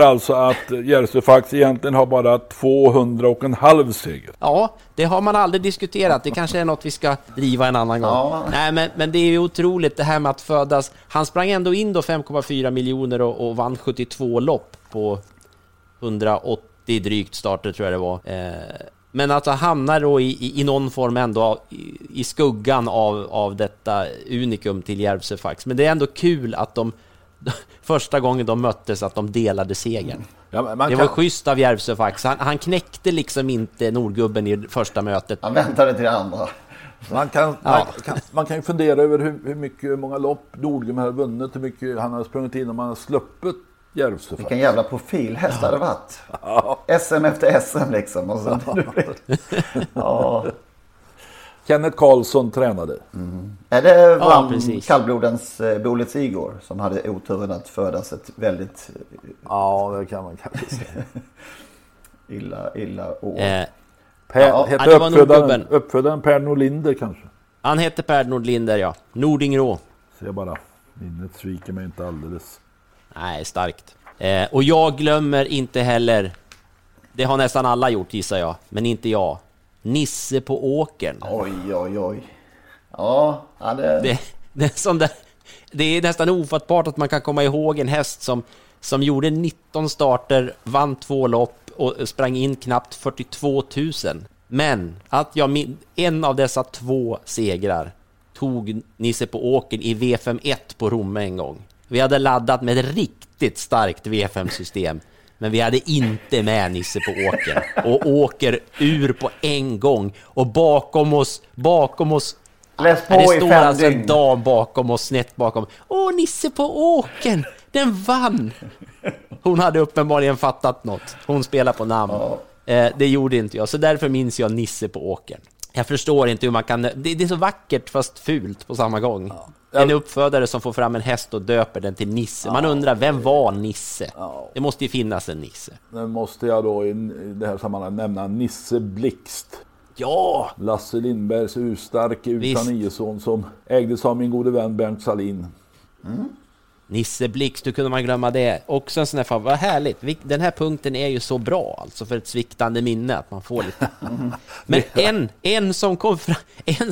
alltså att Järvsefax egentligen har bara 200,5 seger. Ja, det har man aldrig diskuterat. Det kanske är något vi ska driva en annan gång. Ja. Nej, men det är ju otroligt det här med att födas. Han sprang ändå in då 5,4 miljoner och vann 72 lopp på 180 drygt starter, tror jag det var. Men att han hamnar då i någon form ändå i skuggan av detta unikum till Järvsefax. Men det är ändå kul att de första gången de möttes att de delade segern. Ja, det var schysst av Järvsefax. Han knäckte liksom inte Nordgubben i första mötet. Han väntade till det andra. Man kan fundera över hur många lopp Nordgubben har vunnit, hur mycket han har sprungit in om han har sluppit Järvsö. Vilken jävla profilhäst hade varit. Ja. SM efter SM liksom. Och så. Ja. Kenneth Karlsson tränade. Mm. Är det kallblodens Bolets Igor som hade oturen att födas ett väldigt... Ja, det kan man kanske säga. illa år. Hette uppfödaren Per Nordlinder kanske? Han hette Per Nordlinder, ja. Nordingrå. Se bara, minnet sviker mig inte alldeles. Nej, starkt. Och jag glömmer inte heller, det har nästan alla gjort gissar jag, men inte jag, Nisse på åkern. Oj. Ja, det är nästan ofattbart att man kan komma ihåg en häst som gjorde 19 starter, vann 2 lopp och sprang in knappt 42 000. Men att en av dessa 2 segrar tog Nisse på åkern i V51 på Romme en gång. Vi hade laddat med ett riktigt starkt V5-system, men vi hade inte med Nisse på åker. Och åker ur på en gång. Och bakom oss läs på det står alltså en dam bakom oss, snett bakom. Nisse på åken, den vann. Hon hade uppenbarligen fattat något. Hon spelar på namn. Det gjorde inte jag, så därför minns jag Nisse på åken. Jag förstår inte hur man kan... Det är så vackert fast fult på samma gång. Ja. En uppfödare som får fram en häst och döper den till Nisse. Man undrar, vem var Nisse? Ja. Det måste ju finnas en Nisse. Nu måste jag då i det här sammanhanget nämna Nisse Blixt. Ja! Lasse Lindbergs urstarke utan som ägdes av min gode vän Bernt Salin. Mm. Nisse Blixt, hur kunde man glömma det? Också en sån här fan, vad härligt. Den här punkten är ju så bra, alltså för ett sviktande minne att man får lite. Men en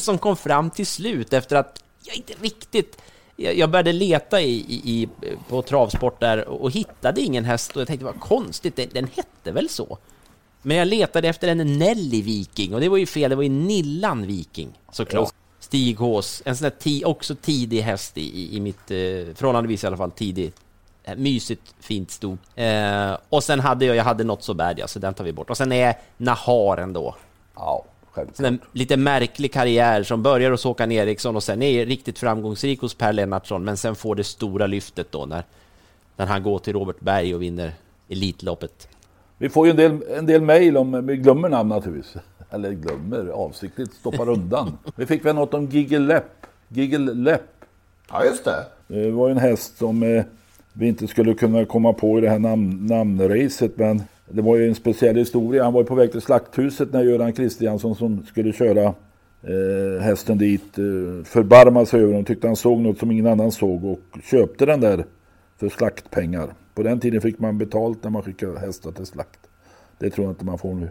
som kom fram till slut efter att jag inte riktigt... Jag började leta på travsport där och hittade ingen häst. Och jag tänkte, vad konstigt, den hette väl så? Men jag letade efter en Nelly Viking och det var ju fel, det var ju Nillan Viking såklart. Stig Hås, en sån här också tidig häst i mitt förhållandevis i alla fall tidig. Mysigt, fint, stod. Och sen hade jag hade något så bad, så den tar vi bort. Och sen är Naharen då. Ja, självklart. En lite märklig karriär som börjar hos Håkan Eriksson och sen är riktigt framgångsrik hos Per Lennartsson, men sen får det stora lyftet då när han går till Robert Berg och vinner Elitloppet. Vi får ju en del mejl om vi glömmer namn naturligtvis. Eller glömmer, avsiktligt stoppar undan. Vi fick väl något om Giggle Lep. Ja, just det. Det var ju en häst som vi inte skulle kunna komma på i det här namnracet, men det var ju en speciell historia. Han var ju på väg till slakthuset när Göran Kristiansson som skulle köra hästen dit förbarmade sig över honom. Tyckte han såg något som ingen annan såg och köpte den där för slaktpengar. På den tiden fick man betalt när man skickade hästar till slakt. Det tror jag inte man får nu.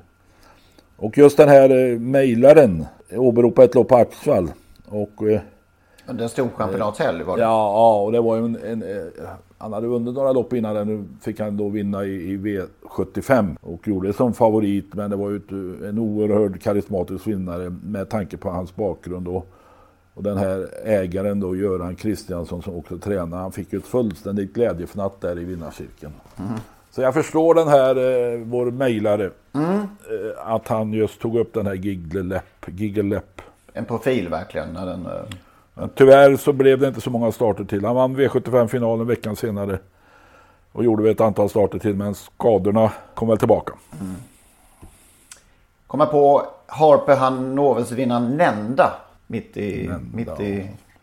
Och just den här mejlaren åberopade ett lopp på Axvall. Och den stod championatshelg var det? Ja, och det var ju han hade vunnit några lopp innan den. Nu fick han då vinna i V75 och gjorde det som favorit. Men det var ju en oerhörd karismatisk vinnare med tanke på hans bakgrund. Och den här ägaren då, Göran Kristiansson, som också tränar, han fick ju ett fullständigt glädjefnatt där i vinnarcirkeln. Mm. Så jag förstår den här, vår mejlare, att han just tog upp den här Giggle Lep. En profil verkligen. När den, Men tyvärr så blev det inte så många starter till. Han vann V75-finalen veckan senare och gjorde ett antal starter till, men skadorna kom väl tillbaka. Kommer på Harper han Novelsvinnaren Nända mitt i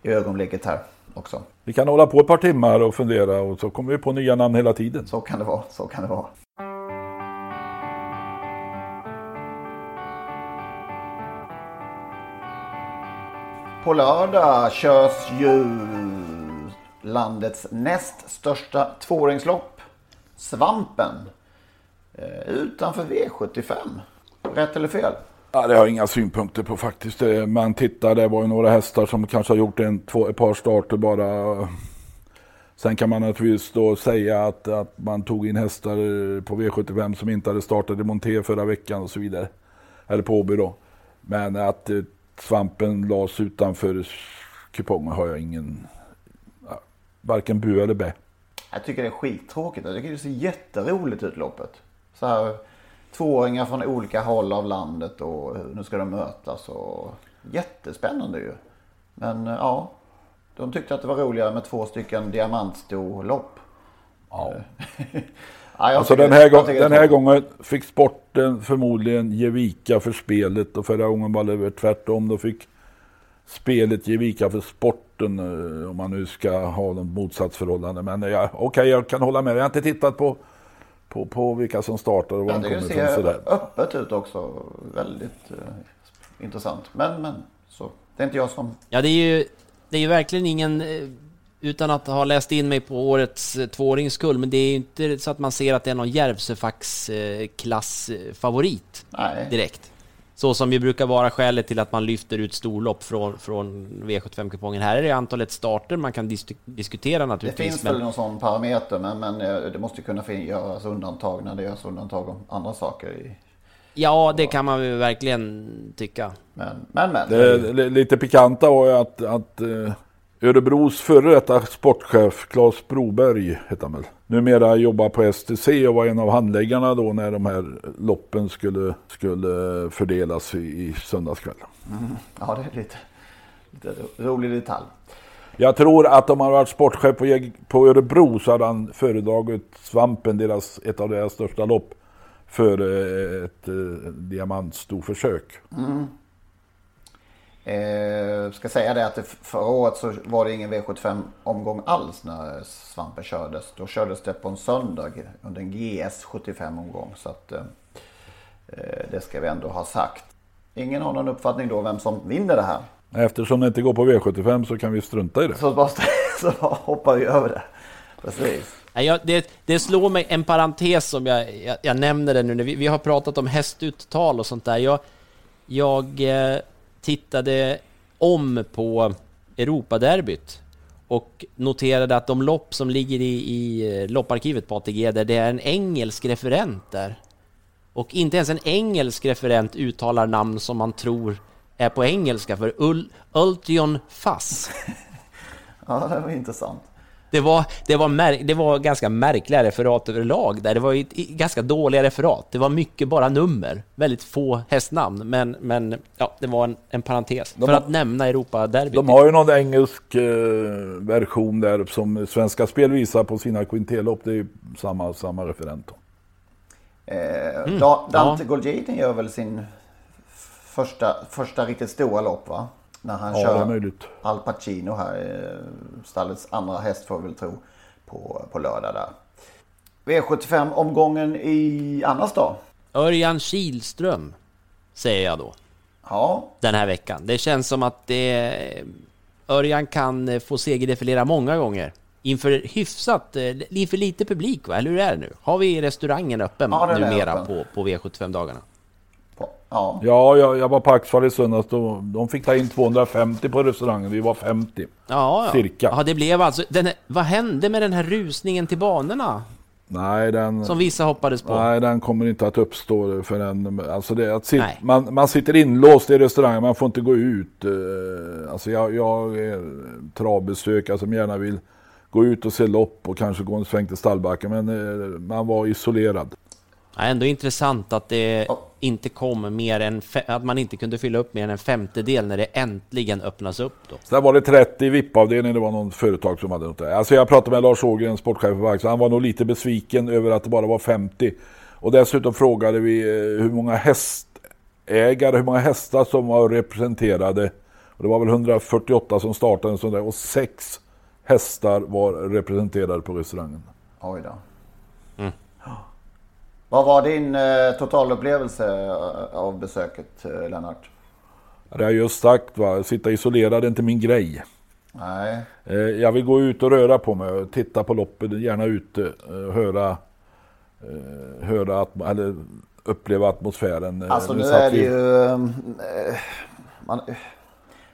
ögonblicket här också. Vi kan hålla på ett par timmar och fundera och så kommer vi på nya namn hela tiden. Så kan det vara, så kan det vara. På lördag körs ju landets näst största tvååringslopp, Svampen, utanför V75. Rätt eller fel? Ja, det har jag inga synpunkter på faktiskt. Man tittar, det var ju några hästar som kanske har gjort ett par starter bara. Sen kan man naturligtvis då säga att man tog in hästar på V75 som inte hade startat i Monté förra veckan och så vidare. Eller på Åby då. Men att Svampen lades utanför kupongen har jag ingen, varken bu eller bä. Jag tycker det är skittråkigt. Jag tycker det ser jätteroligt ut loppet. Så här, tvååringar från olika håll av landet och nu ska de mötas. Och jättespännande ju. Men ja, de tyckte att det var roligare med 2 stycken diamantstorlopp. Ja. Ja, alltså den här gången fick sporten förmodligen ge vika för spelet och förra gången var det tvärtom. Då fick spelet ge vika för sporten om man nu ska ha något motsatsförhållande. Men okej, jag kan hålla med. Jag har inte tittat på vilka som startar och var de kommer ifrån. Sådär. Öppet ut också. Väldigt intressant. Men så, det är inte jag som... Ja, det är ju verkligen ingen... Utan att ha läst in mig på årets tvååringsskull. Men det är ju inte så att man ser att det är någon Järvsefax klassfavorit direkt. Så som ju brukar vara skälet till att man lyfter ut storlopp från V75-kupongen. Här är det antalet starter man kan diskutera naturligtvis. Det finns väl någon sån parameter. Men det måste kunna göras undantag när det görs undantag om andra saker i... Ja, det kan man ju verkligen tycka. Men. Det lite pikanta var ju att Örebros före detta sportchef Claes Broberg heter han väl. Numera jobbar på STC och var en av handläggarna då när de här loppen skulle fördelas i söndagskväll. Mm. Ja, det är lite rolig detalj. Jag tror att om han varit sportchef på Örebro så hade han föredragit Svampen, ett av deras största lopp, för ett diamantstorförsök. Mm. Ska säga det att förra året så var det ingen V75-omgång alls när Svampen kördes. Då kördes det på en söndag under en GS75-omgång. Så att det ska vi ändå ha sagt. Ingen har någon uppfattning då vem som vinner det här. Eftersom det inte går på V75 så kan vi strunta i det. Så hoppar vi över det. Precis. Det slår mig en parentes som jag nämner det nu. Vi har pratat om hästuttal och sånt där. Jag tittade om på Europaderbyt och noterade att de lopp som ligger i lopparkivet på ATG där, det är en engelsk referent där. Och inte ens en engelsk referent uttalar namn som man tror är på engelska för Ultion Fass. Ja, det var intressant. Det var ganska märkliga referat överlag där. Det var ganska dåliga referat. Det var mycket bara nummer. Väldigt få hästnamn. Men ja, det var en parentes. För att nämna Europa-derbyt. De har ju någon engelsk version där som Svenska Spel visar på sina quintelopp. Det är ju samma referent. Dante Golgitin gör väl sin första riktigt stora lopp, va? När han kör Al Pacino här, stallets andra häst får jag väl tro, på lördag där. V75-omgången i annars då? Örjan Kihlström, säger jag då. Ja. Den här veckan. Det känns som att Örjan kan få segerdefilera många gånger. Inför lite publik, va? Eller hur är det nu? Har vi restaurangen öppen numera på V75-dagarna? Ja. Jag var på Axfall i söndags. De fick ta in 250 på restaurangen. Vi var 50. Ja. Cirka. Ja, det blev alltså vad hände med den här rusningen till banorna? Nej, som vissa hoppades på. Nej, den kommer inte att uppstå för en, alltså det att man sitter inlåst i restaurangen, man får inte gå ut. Alltså jag är travbesökare som gärna vill gå ut och se lopp och kanske gå en sväng till stallbacken, men man var isolerad. Ja, ändå intressant att det inte kom mer än att man inte kunde fylla upp mer än en 50-del när det äntligen öppnas upp då. Så där var det 30 VIP-avdelning, det var någon företag som hade något där. Alltså jag pratade med Lars Ågren, sportchef på Vax, han var nog lite besviken över att det bara var 50. Och dessutom frågade vi hur många häst hästägare, hur många hästar som var representerade. Och det var väl 148 som startade en sån där, och 6 hästar var representerade på restaurangen. Oj då. Mm. Vad var din totalupplevelse av besöket, Lennart? Det har jag just sagt, va? Sitta isolerad är inte min grej. Nej. Jag vill gå ut och röra på mig och titta på loppet, gärna ute och höra eller uppleva atmosfären. Alltså nu är det ju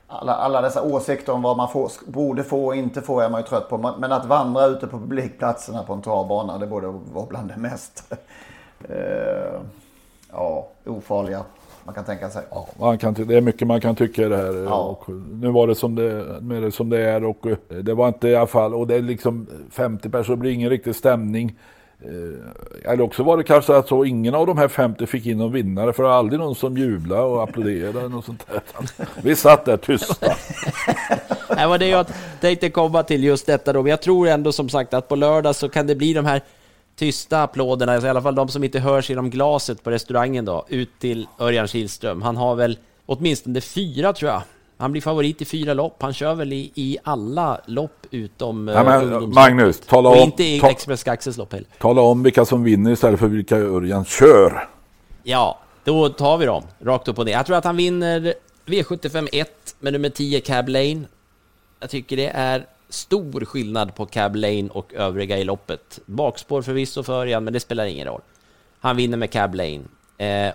alla dessa åsikter om vad man borde få och inte få är man ju trött på. Men att vandra ute på publikplatserna på en travbana, det borde vara bland det mest ofarliga man kan tänka sig. Ja, det är mycket man kan tycka i det här. Ja. Och nu var det som det är och det var inte i alla fall. Och det är liksom 50 personer, blir ingen riktig stämning. Eller också var det kanske att så ingen av de här 50 fick in någon vinnare, för det var aldrig någon som jublade och applåderade eller något sånt där. Vi satt där tysta. Nej, men det är ju att tänkte komma till just detta då. Men jag tror ändå som sagt att på lördag så kan det bli de här tysta applåderna, alltså i alla fall de som inte hörs genom glaset på restaurangen då, ut till Örjan Kihlström. Han har väl åtminstone 4, tror jag. Han blir favorit i 4 lopp. Han kör väl i alla lopp utom Magnus, tala om, och inte i Express Access lopp heller. Tala om vilka som vinner istället för vilka Örjan kör. Ja, då tar vi dem rakt upp och ner. Jag tror att han vinner V75-1 med nummer 10 Cab Lane. Jag tycker det är stor skillnad på Cab Lane och övriga i loppet. Bakspår förvisso för Örjan, men det spelar ingen roll. Han vinner med Cab Lane.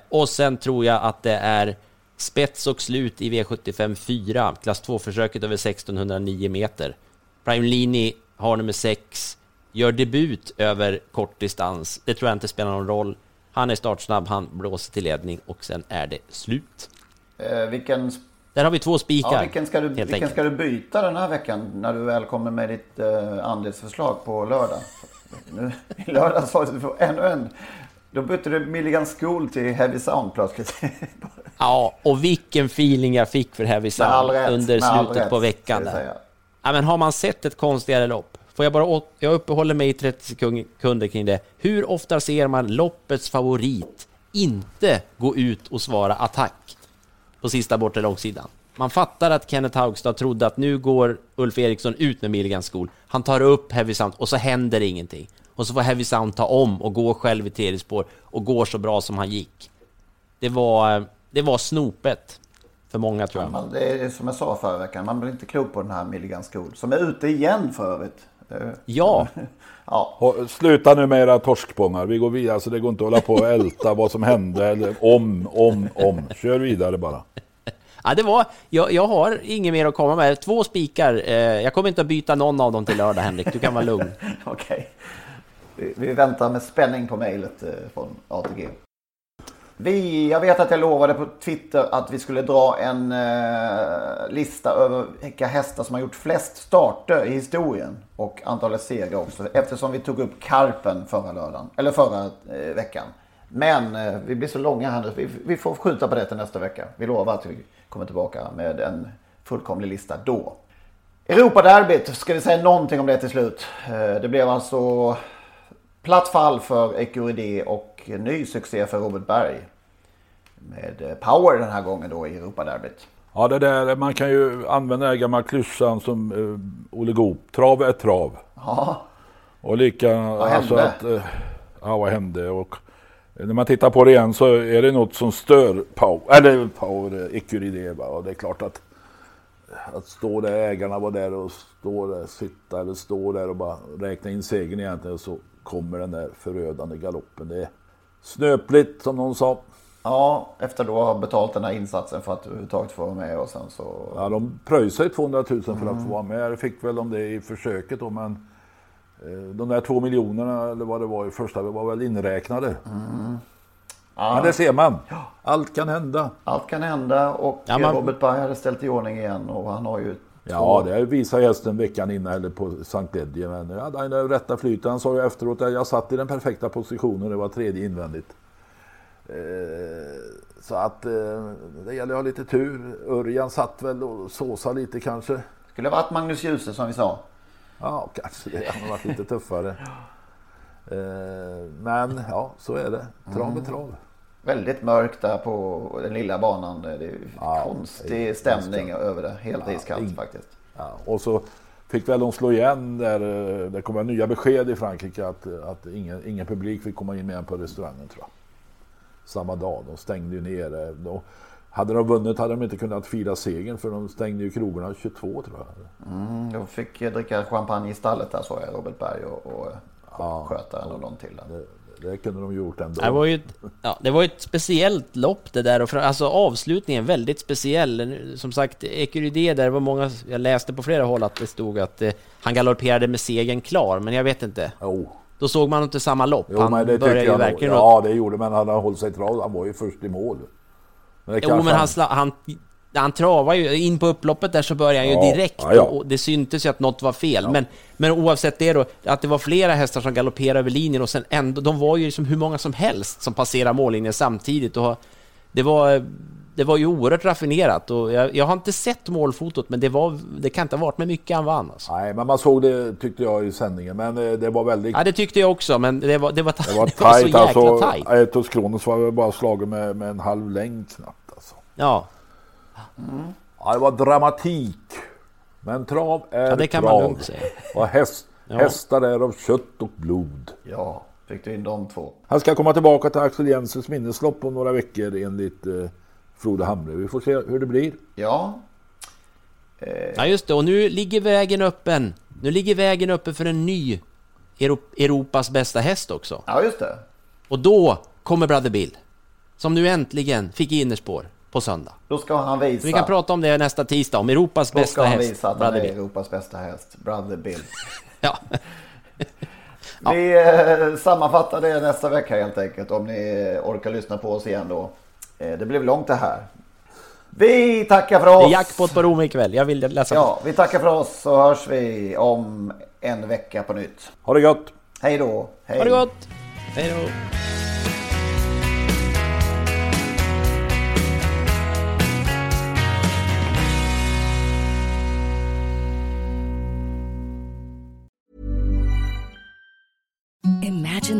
Och sen tror jag att det är spets och slut i V75-4, klass 2-försöket över 1609 meter. Primelini har nummer 6, gör debut över kort distans. Det tror jag inte spelar någon roll. Han är startsnabb, han blåser till ledning och sen är det slut. Där har vi 2 spikar. Ja, vilken ska du byta den här veckan när du väl kommer med ditt andelsförslag på lördag? Nu, i lördag sa du får en. Då bytte du Milligan School till Heavy Sound plötsligt. Ja, och vilken feeling jag fick för Heavy Sound under slutet på veckan. Ja, men har man sett ett konstigare lopp? Får jag bara jag uppehåller mig i 30 sekunder kring det. Hur ofta ser man loppets favorit inte gå ut och svara attack på sista bortre långsidan? Man fattar att Kenneth Haugstad trodde att nu går Ulf Eriksson ut med Milligan School. Han tar upp Heavy Sound och så händer ingenting. Och så får Heavy Sound ta om och gå själv i tredje spår och går så bra som han gick. Det var snopet för många, tror jag. Ja, det är som jag sa förra veckan, man blir inte klok på den här Milligan School som är ute igen för övrigt. Ja. Ja. Sluta nu med era torskpångar. Vi går vidare, så det går inte att hålla på och älta vad som hände eller om. Kör vidare bara. Ja, jag har inget mer att komma med. 2 spikar. Jag kommer inte att byta någon av dem till lördag, Henrik. Du kan vara lugn. Okej. Okay. Vi väntar med spänning på mejlet från ATG. Jag vet att jag lovade på Twitter att vi skulle dra en lista över vilka hästar som har gjort flest starter i historien och antalet segrar också, eftersom vi tog upp Karpen förra veckan. Men vi blir så långa här, vi får skjuta på det till nästa vecka. Vi lovar att vi kommer tillbaka med en fullkomlig lista då. Europaderbyt, ska vi säga någonting om det till slut? Det blev alltså platt fall för Ecuride och ny succé för Robert Berg med power den här gången då i Europaderbyt. Ja, det där, man kan ju använda den gamla klyschan som Olle Goop, trav är trav. Ja. Och lika, alltså att vad hände, och när man tittar på det igen så är det något som stör power Ecuride, och det är klart att stå där, ägarna var där och stå där och bara räkna in segern egentligen, så kommer den där förödande galoppen. Det är snöpligt, som någon sa. Ja, efter då har betalt den här insatsen för att överhuvudtaget få vara med, och sen så... Ja, de pröjsade 200 000 för att få vara med. Jag fick väl om det i försöket då, men de där 2 miljonerna eller vad det var i första, var väl inräknade. Mm. Ja. Men det ser man. Allt kan hända. Allt kan hända, och Robert Berg hade ställt i ordning igen, och han har ju... Ja, det visade hästen veckan innan eller på Sankt Edje, men den där rätta flyten, han sa ju efteråt att jag satt i den perfekta positionen, det var 3:e invändigt. Så att det gäller att ha lite tur. Örjan satt väl och såsade lite kanske. Skulle ha varit Magnus Djuse som vi sa. Ja, kanske det. Han har varit lite tuffare. Men ja, så är det. Trav med trav. Väldigt mörkt där på den lilla banan. Det är konstig stämning över det. Helt iskallt faktiskt. Ja. Och så fick väl de slå igen där. Det kom nya besked i Frankrike att ingen publik fick komma in med på restaurangen, tror jag. Samma dag. De stängde ju ner. Hade de vunnit hade de inte kunnat fira segern, för de stängde ju krogarna 22, tror jag. De fick dricka champagne i stallet där, så jag, Robert Berg och sköta en och någon till den. Det kunde de gjort ändå. Det var ju ett speciellt lopp det där. Alltså avslutningen väldigt speciell. Som sagt, Ecuridé där var många. Jag läste på flera håll att det stod att han galopperade med segern klar. Men jag vet inte. Då såg man inte samma lopp. Han började ju verkligen. Ja, det gjorde, men han hade hållit sig trav. Han var ju först i mål. Men han travar ju in på upploppet där, så börjar han ju direkt. Och det syntes ju att något var fel. Men oavsett det då, att det var flera hästar som galopperade över linjen, och sen ändå, de var ju liksom hur många som helst som passerar mållinjen samtidigt, och det var ju oerhört raffinerat, och jag har inte sett målfotot, men det kan inte ha varit med mycket han vann alltså. Nej, men man såg det, tyckte jag, i sändningen, men det var väldigt... Ja, det tyckte jag också, men det var tajt, så jäkla tajt. Etos Kronos var bara slagen med en halv längd knappt alltså. Ja. Mm. Ja, det var dramatik. Men trav är det kan trav. Man lugnt säga. Och hästar är av kött och blod. Ja, fick du in de två. Han ska komma tillbaka till Axel Jensens minneslopp om några veckor enligt Frode Hamre. Vi får se hur det blir. Ja. Ja, just det. Och nu ligger vägen öppen. Nu ligger vägen öppen för en ny Europas bästa häst också. Ja, just det. Och då kommer Brother Bill, som nu äntligen fick innerspår på söndag. Då ska han visa. Vi kan prata om det nästa tisdag, om Europas bästa häst. Då ska han visa att han är Europas bästa häst, Brother Bill. Ja. Vi sammanfattar det nästa vecka helt enkelt, om ni orkar lyssna på oss igen då. Det blev långt det här. Vi tackar för oss. Det är jackpot på Rom ikväll. Jag vill läsa. Ja, vi tackar för oss, så hörs vi om en vecka på nytt. Ha det gott. Hej då. Hej. Ha det gott. Hej då. Imagine